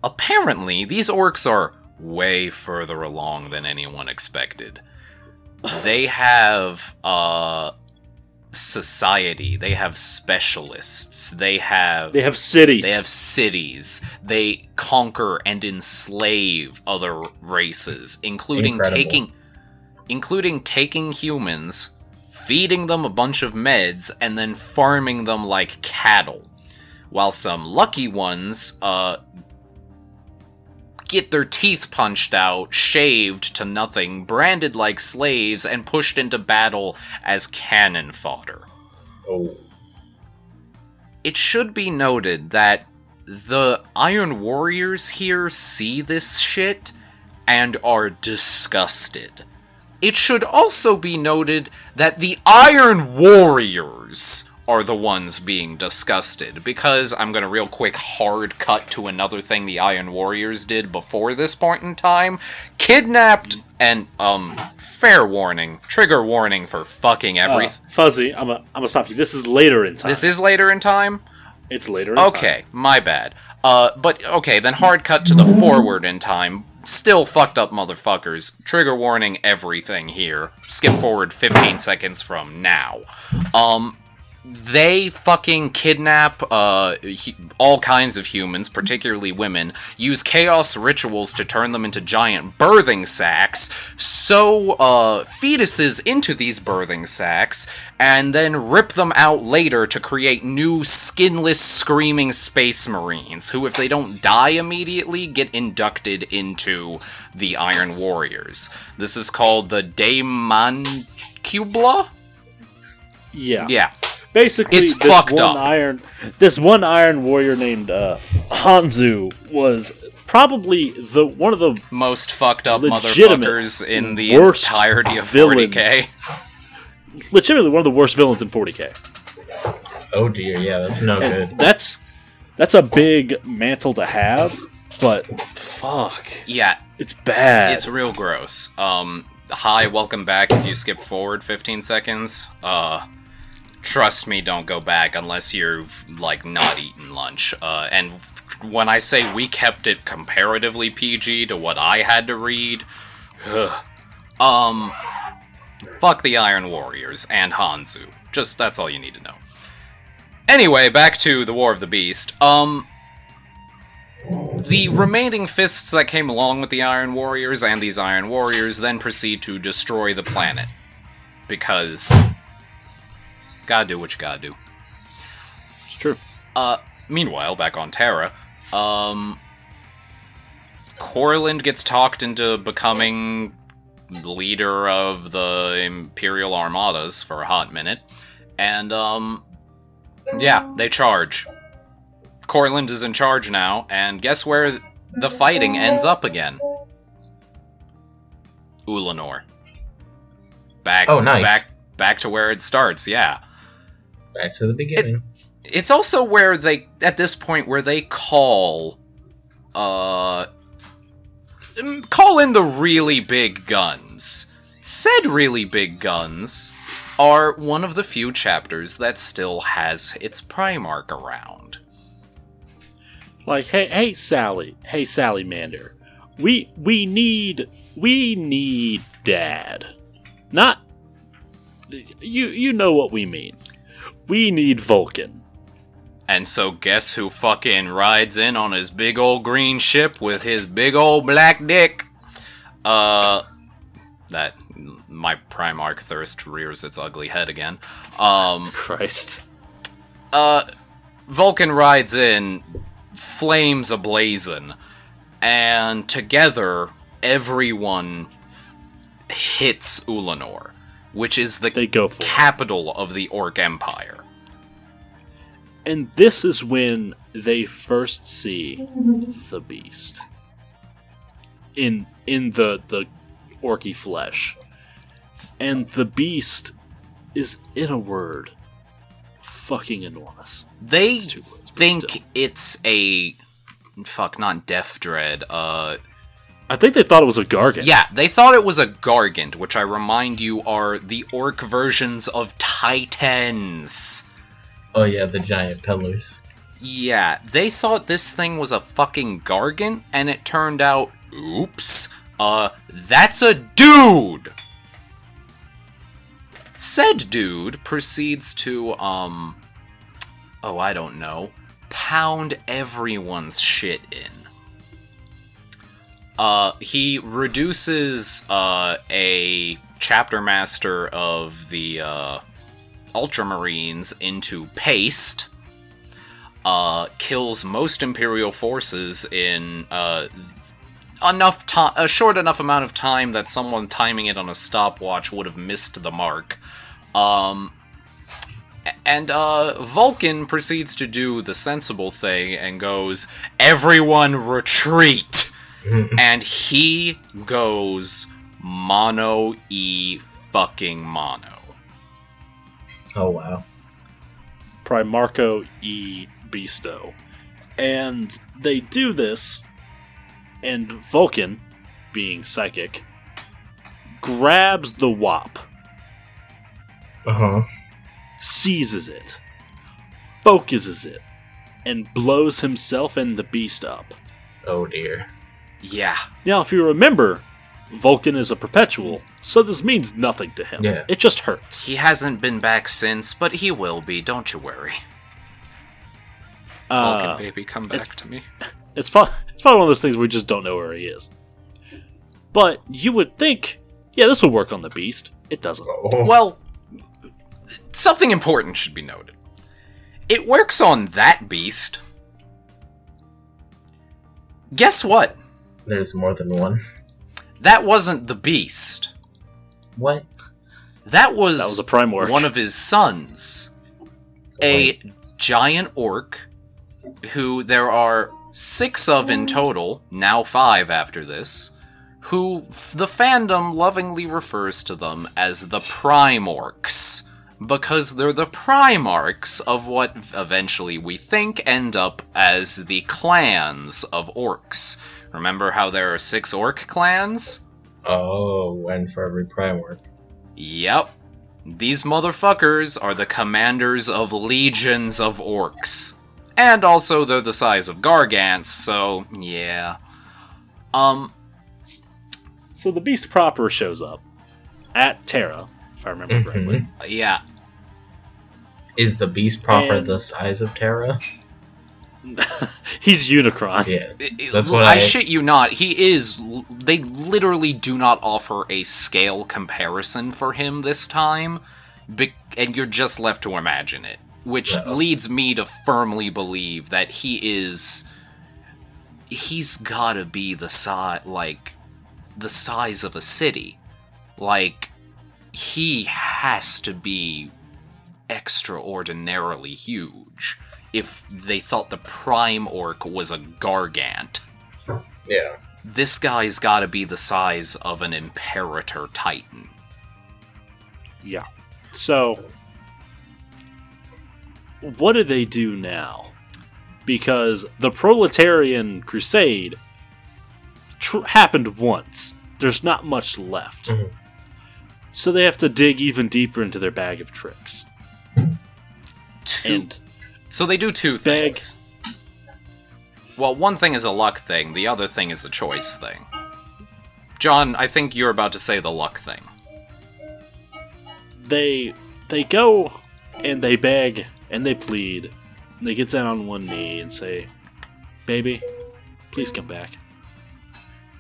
Apparently, these orcs are way further along than anyone expected. They have society. They have specialists. They have cities. They have cities. They conquer and enslave other races, including taking humans, feeding them a bunch of meds, and then farming them like cattle. While some lucky ones get their teeth punched out, shaved to nothing, branded like slaves, and pushed into battle as cannon fodder. Oh. It should be noted that the Iron Warriors here see this shit and are disgusted. It should also be noted that the Iron Warriors are the ones being disgusted, because I'm going to real quick hard cut to another thing the Iron Warriors did before this point in time. Kidnapped, and, fair warning, trigger warning for fucking everything. Fuzzy, I'm gonna stop you. This is later in time. It's later in time. Okay, my bad. But, okay, then hard cut to the forward in time. Still fucked up motherfuckers. Trigger warning everything here. Skip forward 15 seconds from now. They fucking kidnap all kinds of humans, particularly women, use chaos rituals to turn them into giant birthing sacks, sew fetuses into these birthing sacks, and then rip them out later to create new skinless screaming space marines, who, if they don't die immediately, get inducted into the Iron Warriors. This is called the Daemancubla? Yeah. Yeah. Basically, it's this one Iron Warrior named Hanzu was probably one of the most fucked up motherfuckers in the entirety of 40k. Legitimately one of the worst villains in 40k. Oh dear, yeah, that's no good. That's a big mantle to have, but fuck. Yeah. It's bad. It's real gross. Hi, welcome back. If you skip forward 15 seconds, trust me, don't go back unless you've, like, not eaten lunch. And when I say we kept it comparatively PG to what I had to read, fuck the Iron Warriors and Hanzu. Just, that's all you need to know. Anyway, back to the War of the Beast. The remaining fists that came along with the Iron Warriors and these Iron Warriors then proceed to destroy the planet. Because... gotta do what you gotta do. It's true. Meanwhile, back on Terra, Koorland gets talked into becoming leader of the Imperial Armadas for a hot minute, and, yeah, they charge. Koorland is in charge now, and guess where the fighting ends up again? Ulanor. Back. Oh, nice. Back to where it starts, yeah. Back to the beginning. It's also where they, at this point, where they call in the really big guns. Said really big guns are one of the few chapters that still has its Primarch around. Like, hey, Sally. Hey, Salamander. We need Dad. Not... You know what we mean. We need Vulcan. And so guess who fucking rides in on his big old green ship with his big old black dick? That... my Primarch thirst rears its ugly head again. Christ. Vulcan rides in, flames ablazing, and together everyone hits Ulanor, which is the capital of the Orc Empire. And this is when they first see the beast. In the orky flesh. And the beast is, in a word, fucking enormous. They think it's a... Fuck, not Death Dread, I think they thought it was a Gargant. Yeah, they thought it was a Gargant, which I remind you are the orc versions of Titans. Oh yeah, the giant pillars. Yeah, they thought this thing was a fucking Gargant, and it turned out, oops, that's a dude! Said dude proceeds to, oh, I don't know, pound everyone's shit in. He reduces, a chapter master of the, Ultramarines into paste, kills most Imperial forces in, a short enough amount of time that someone timing it on a stopwatch would have missed the mark. And Vulcan proceeds to do the sensible thing and goes, "Everyone retreat!" And he goes mono e fucking mono. Oh, wow. Primarco e Beasto. And they do this, and Vulcan, being psychic, grabs the WAP. Uh-huh. Seizes it, focuses it, and blows himself and the beast up. Oh dear. Yeah. Now, if you remember, Vulcan is a perpetual, so this means nothing to him. Yeah. It just hurts. He hasn't been back since, but he will be, don't you worry. Vulcan, baby, come back to me. It's probably one of those things where we just don't know where he is. But you would think, yeah, this will work on the beast. It doesn't. Oh. Well... something important should be noted. It works on that beast. Guess what? There's more than one. That wasn't the beast. What? That was a prime orc. One of his sons. A giant orc, who there are 6 of in total, now 5 after this, who the fandom lovingly refers to them as the prime orcs. Because they're the Primarchs of what eventually we think end up as the clans of orcs. Remember how there are 6 orc clans? Oh, and for every Primarch. Yep. These motherfuckers are the commanders of legions of orcs. And also they're the size of Gargants, so yeah. So the beast proper shows up at Terra, if I remember correctly. Mm-hmm. Yeah. Is the beast proper the size of Terra? He's Unicron. Yeah, that's what I shit you not. He is... They literally do not offer a scale comparison for him this time, and you're just left to imagine it. Which leads me to firmly believe that he is... He's gotta be the size of a city. Like... He has to be extraordinarily huge if they thought the prime orc was a Gargant. Yeah. This guy's gotta be the size of an Imperator Titan. Yeah. So, what do they do now? Because the Proletarian Crusade happened once. There's not much left. Mm-hmm. So they have to dig even deeper into their bag of tricks. So they do 2 things. Well, one thing is a luck thing, the other thing is a choice thing. John, I think you're about to say the luck thing. They go, and they beg, and they plead, and they get down on one knee and say, "Baby, please come back."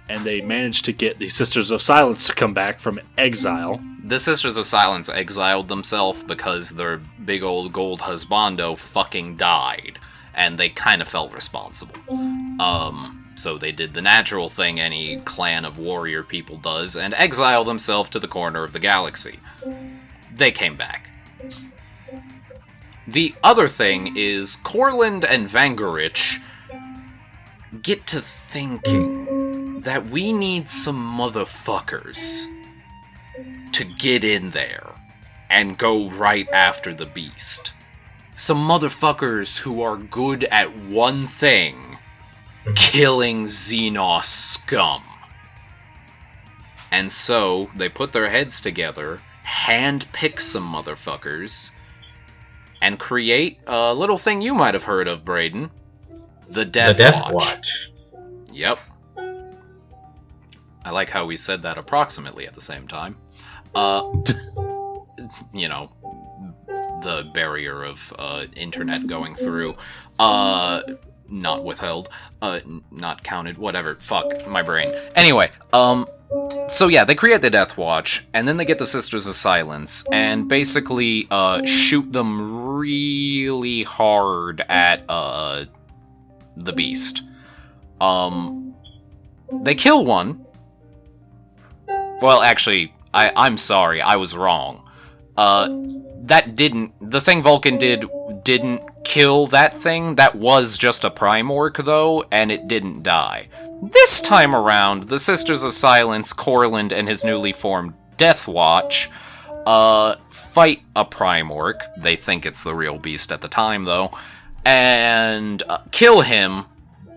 And they managed to get the Sisters of Silence to come back from exile. The Sisters of Silence exiled themselves because their big old gold husbando fucking died. And they kind of felt responsible. So they did the natural thing any clan of warrior people does, and exiled themselves to the corner of the galaxy. They came back. The other thing is Koorland and Vangorich get to thinking... that we need some motherfuckers to get in there and go right after the beast. Some motherfuckers who are good at one thing, killing Xenos scum. And so, they put their heads together, handpick some motherfuckers, and create a little thing you might have heard of, Braden. The Death Watch. Yep. I like how we said that approximately at the same time. You know, the barrier of internet going through. Not withheld. Not counted. Whatever. Fuck. My brain. Anyway, so yeah, they create the Death Watch, and then they get the Sisters of Silence, and basically shoot them really hard at the beast. They kill one. Well, actually, I'm sorry, I was wrong. The thing Vulcan did didn't kill that thing. That was just a Primorc, though, and it didn't die. This time around, the Sisters of Silence, Koorland, and his newly formed Death Watch, fight a Primorc. They think it's the real beast at the time, though, and kill him,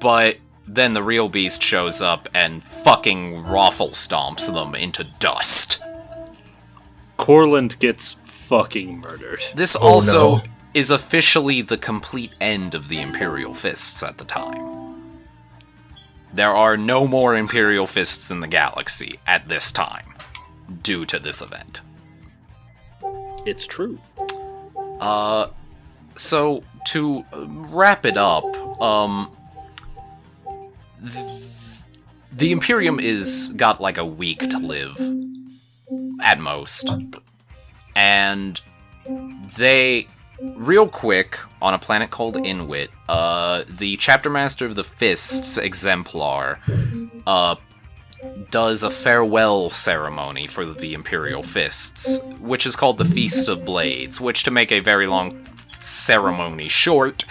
but then the real beast shows up and fucking raffle stomps them into dust. Koorland gets fucking murdered. This also is officially the complete end of the Imperial Fists at the time. There are no more Imperial Fists in the galaxy at this time, due to this event. It's true. So, to wrap it up, the Imperium is got like a week to live, at most, and they, real quick, on a planet called Inwit, the Chapter Master of the Fists Exemplar does a farewell ceremony for the Imperial Fists, which is called the Feast of Blades, which, to make a very long ceremony short,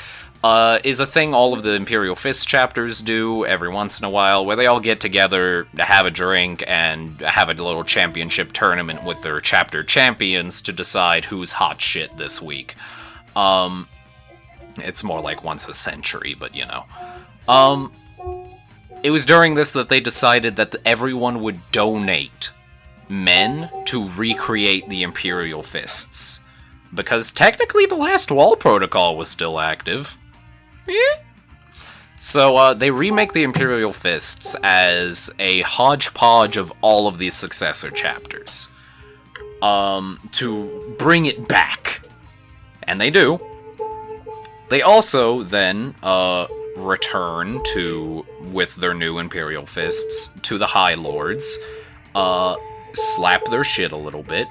is a thing all of the Imperial Fist chapters do every once in a while, where they all get together, have a drink, and have a little championship tournament with their chapter champions to decide who's hot shit this week. It's more like once a century, but you know. It was during this that they decided that everyone would donate men to recreate the Imperial Fists, because technically the Last Wall protocol was still active. So, they remake the Imperial Fists as a hodgepodge of all of these successor chapters, to bring it back. And they do. They also, then, return to, with their new Imperial Fists, to the High Lords, slap their shit a little bit,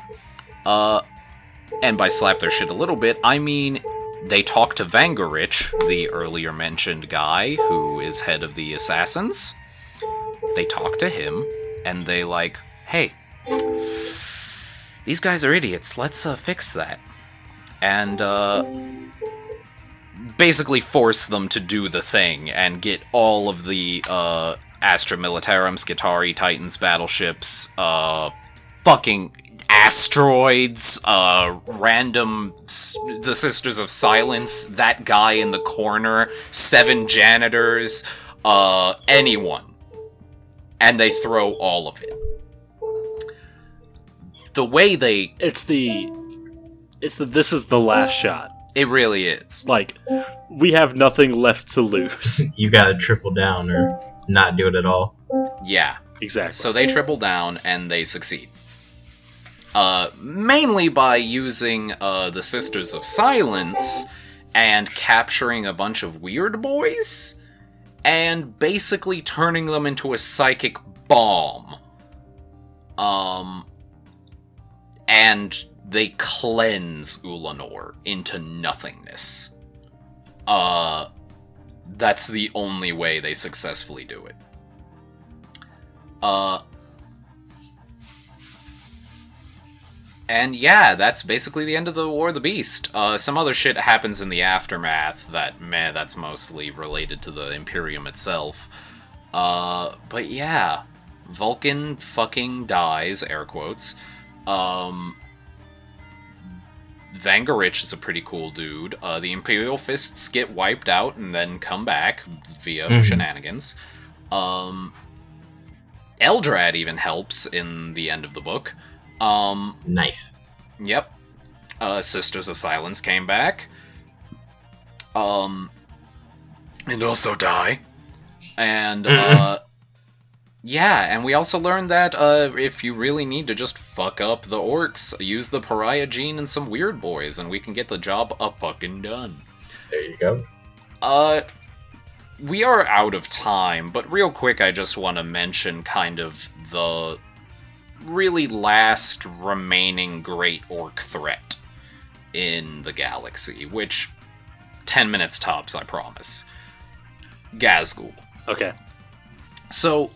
and by slap their shit a little bit, I mean they talk to Vangorich, the earlier mentioned guy who is head of the Assassins. They talk to him, and they like, hey, these guys are idiots, let's fix that. And basically force them to do the thing and get all of the Astra Militarum, Skitarii, Titans, battleships, fucking asteroids, random, the Sisters of Silence, that guy in the corner, 7 janitors, anyone. And they throw all of it. The way they... This is the last shot. It really is. Like, we have nothing left to lose. You gotta triple down or not do it at all. Yeah. Exactly. So they triple down and they succeed. Mainly by using the Sisters of Silence and capturing a bunch of weird boys and basically turning them into a psychic bomb. And they cleanse Ulanor into nothingness. That's the only way they successfully do it. And yeah, that's basically the end of the War of the Beast. Some other shit happens in the aftermath that, that's mostly related to the Imperium itself. But yeah, Vulcan fucking dies, air quotes. Vangorich is a pretty cool dude. The Imperial Fists get wiped out and then come back via shenanigans. Eldrad even helps in the end of the book. Nice. Yep. Sisters of Silence came back. And also die. And, yeah, and we also learned that if you really need to just fuck up the orcs, use the Pariah Gene and some weird boys, and we can get the job a fucking done. There you go. We are out of time, but real quick I just want to mention kind of the really last remaining great orc threat in the galaxy, which 10 minutes tops, I promise. Gazgul. Okay. So,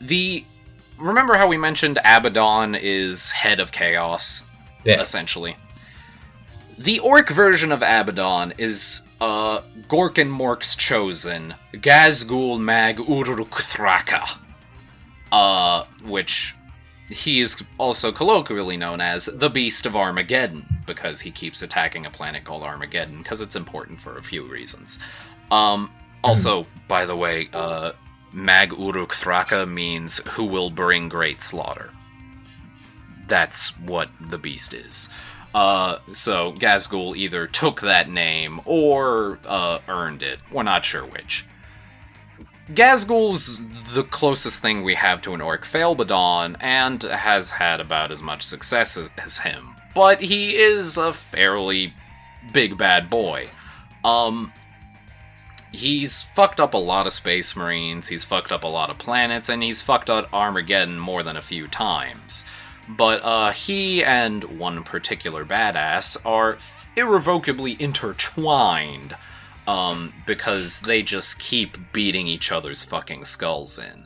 the... Remember how we mentioned Abaddon is head of chaos, essentially? The orc version of Abaddon is, Gork and Mork's chosen, Gazgul Mag Uruk Thraka. Which he is also colloquially known as the Beast of Armageddon, because he keeps attacking a planet called Armageddon, because it's important for a few reasons. Also, by the way, Mag Uruk Thraka means who will bring great slaughter. That's what the beast is. So Gazgul either took that name or earned it. We're not sure which. Gazgul's the closest thing we have to an orc Faelbadon, and has had about as much success as him. But he is a fairly big bad boy. He's fucked up a lot of Space Marines, he's fucked up a lot of planets, and he's fucked up Armageddon more than a few times. But he and one particular badass are irrevocably intertwined, because they just keep beating each other's fucking skulls in.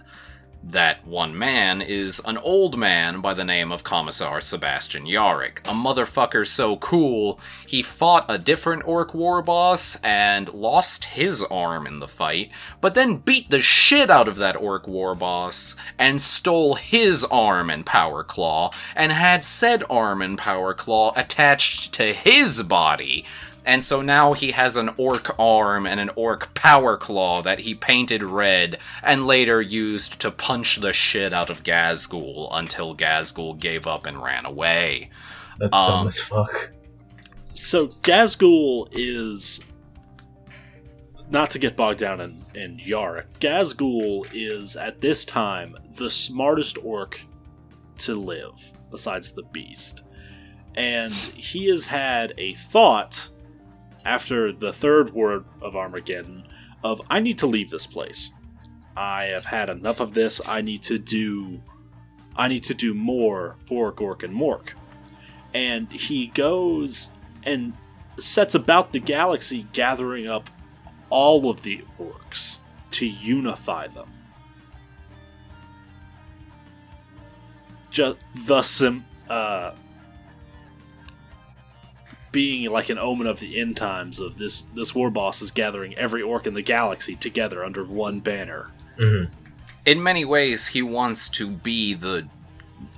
That one man is an old man by the name of Commissar Sebastian Yarick, a motherfucker so cool, he fought a different orc war boss and lost his arm in the fight, but then beat the shit out of that orc war boss and stole his arm and power claw, and had said arm and power claw attached to his body. And so now he has an orc arm and an orc power claw that he painted red and later used to punch the shit out of Gazgul until Gazgul gave up and ran away. That's dumb as fuck. So Gazgul is... Not to get bogged down in Yarick, Gazgul is, at this time, the smartest orc to live, besides the beast. And he has had a thought... after the third word of Armageddon, of, I need to leave this place. I have had enough of this. I need to do more for Gork and Mork. And he goes and sets about the galaxy, gathering up all of the orcs to unify them. Just thus, being like an omen of the end times of this war boss is gathering every orc in the galaxy together under one banner. Mm-hmm. In many ways, he wants to be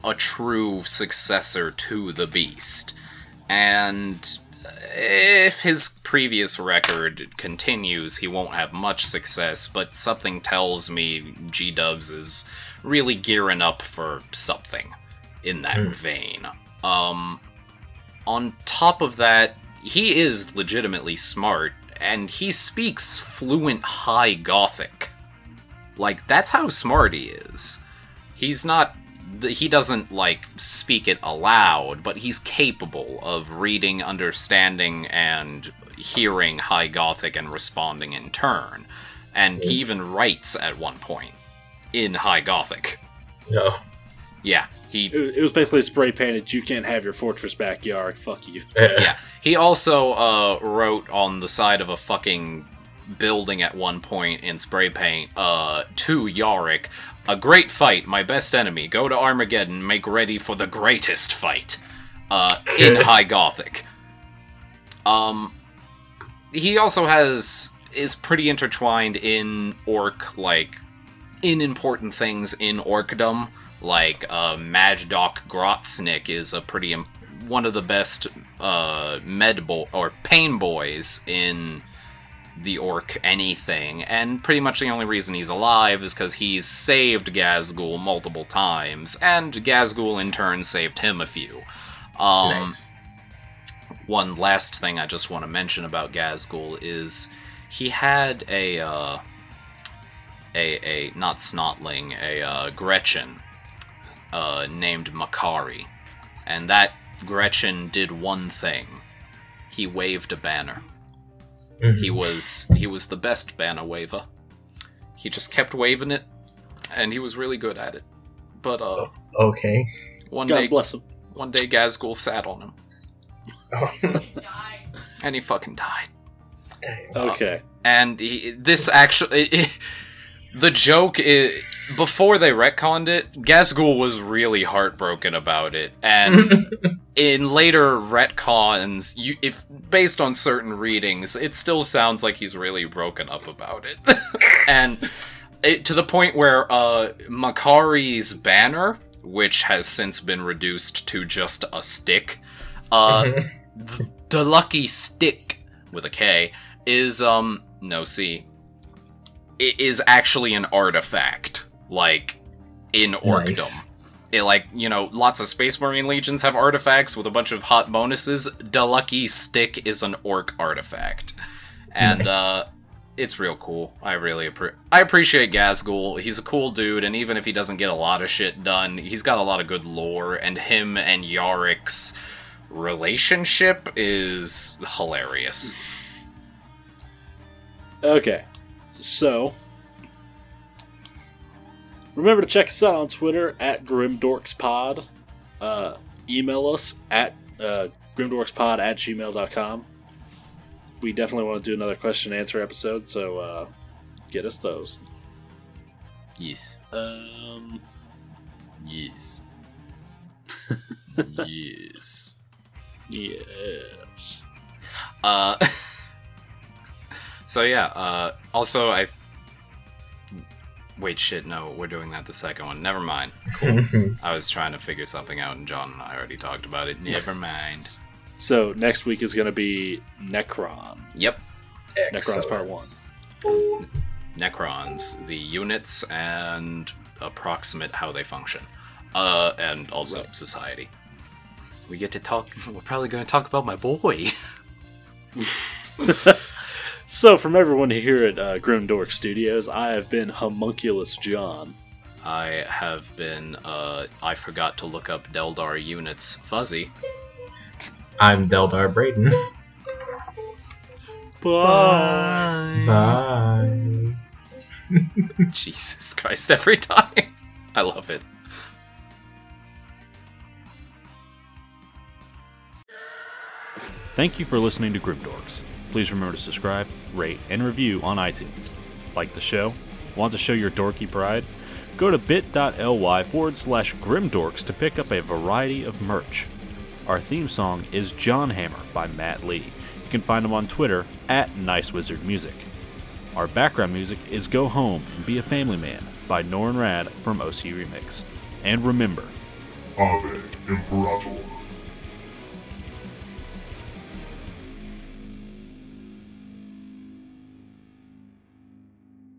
a true successor to the beast. And if his previous record continues, he won't have much success, but something tells me G-Dubs is really gearing up for something in that vein. On top of that, he is legitimately smart, and he speaks fluent High Gothic. Like, that's how smart he is. He's not... He doesn't, like, speak it aloud, but he's capable of reading, understanding, and hearing High Gothic and responding in turn. And he even writes at one point in High Gothic. No. Yeah. It was basically spray-painted, you can't have your fortress back, Yarick, fuck you. Yeah. He also wrote on the side of a fucking building at one point in spray paint, to Yarick, a great fight, my best enemy, go to Armageddon, make ready for the greatest fight, in High Gothic. He also is pretty intertwined in orc, like, in important things in orcdom. Like, Majdok Grotznik is a pretty one of the best pain boys in the orc anything, and pretty much the only reason he's alive is because he's saved Gazgul multiple times, and Gazgul in turn saved him a few. Nice. One last thing I just want to mention about Gazgul is he had a Gretchen named Makari, and that Gretchen did one thing: he waved a banner. He was the best banner waver. He just kept waving it, and he was really good at it. But okay. One day Gazgul sat on him. Oh. And he fucking died. Damn. Okay. The joke is, before they retconned it, Gazgul was really heartbroken about it, and in later retcons, if based on certain readings, it still sounds like he's really broken up about it. And to the point where Makari's banner, which has since been reduced to just a stick, the lucky stick with a K is it is actually an artifact, like, in Orkdom. Nice. It, like, you know, lots of Space Marine Legions have artifacts with a bunch of hot bonuses. The Lucky Stick is an Orc artifact. And, nice. It's real cool. I appreciate Gazgul. He's a cool dude, and even if he doesn't get a lot of shit done, he's got a lot of good lore, and him and Yarik's relationship is hilarious. Okay. So, remember to check us out on Twitter at GrimDorksPod. Email us at GrimDorksPod@gmail.com. We definitely want to do another question and answer episode, so get us those. Yes. Yes. Yes. Yes. So yeah, also wait, shit, no, we're doing that the second one. Never mind. Cool. I was trying to figure something out, and John and I already talked about it. Never mind. So next week is going to be Necron. Yep. Excellent. Necrons Part 1. Necrons, the units, and approximate how they function. And also society. We get to talk, we're probably going to talk about my boy. So, from everyone here at Grim Dork Studios, I have been Homunculus John. I have been, I forgot to look up Deldar units, Fuzzy. I'm Deldar Braden. Bye! Bye! Jesus Christ, every time. I love it. Thank you for listening to Grim Dorks. Please remember to subscribe, rate, and review on iTunes. Like the show? Want to show your dorky pride? Go to bit.ly/grimdorks to pick up a variety of merch. Our theme song is John Hammer by Matt Lee. You can find him on Twitter at NiceWizardMusic. Our background music is Go Home and Be a Family Man by Norrin Rad from OC Remix. And remember, Ave Imperator.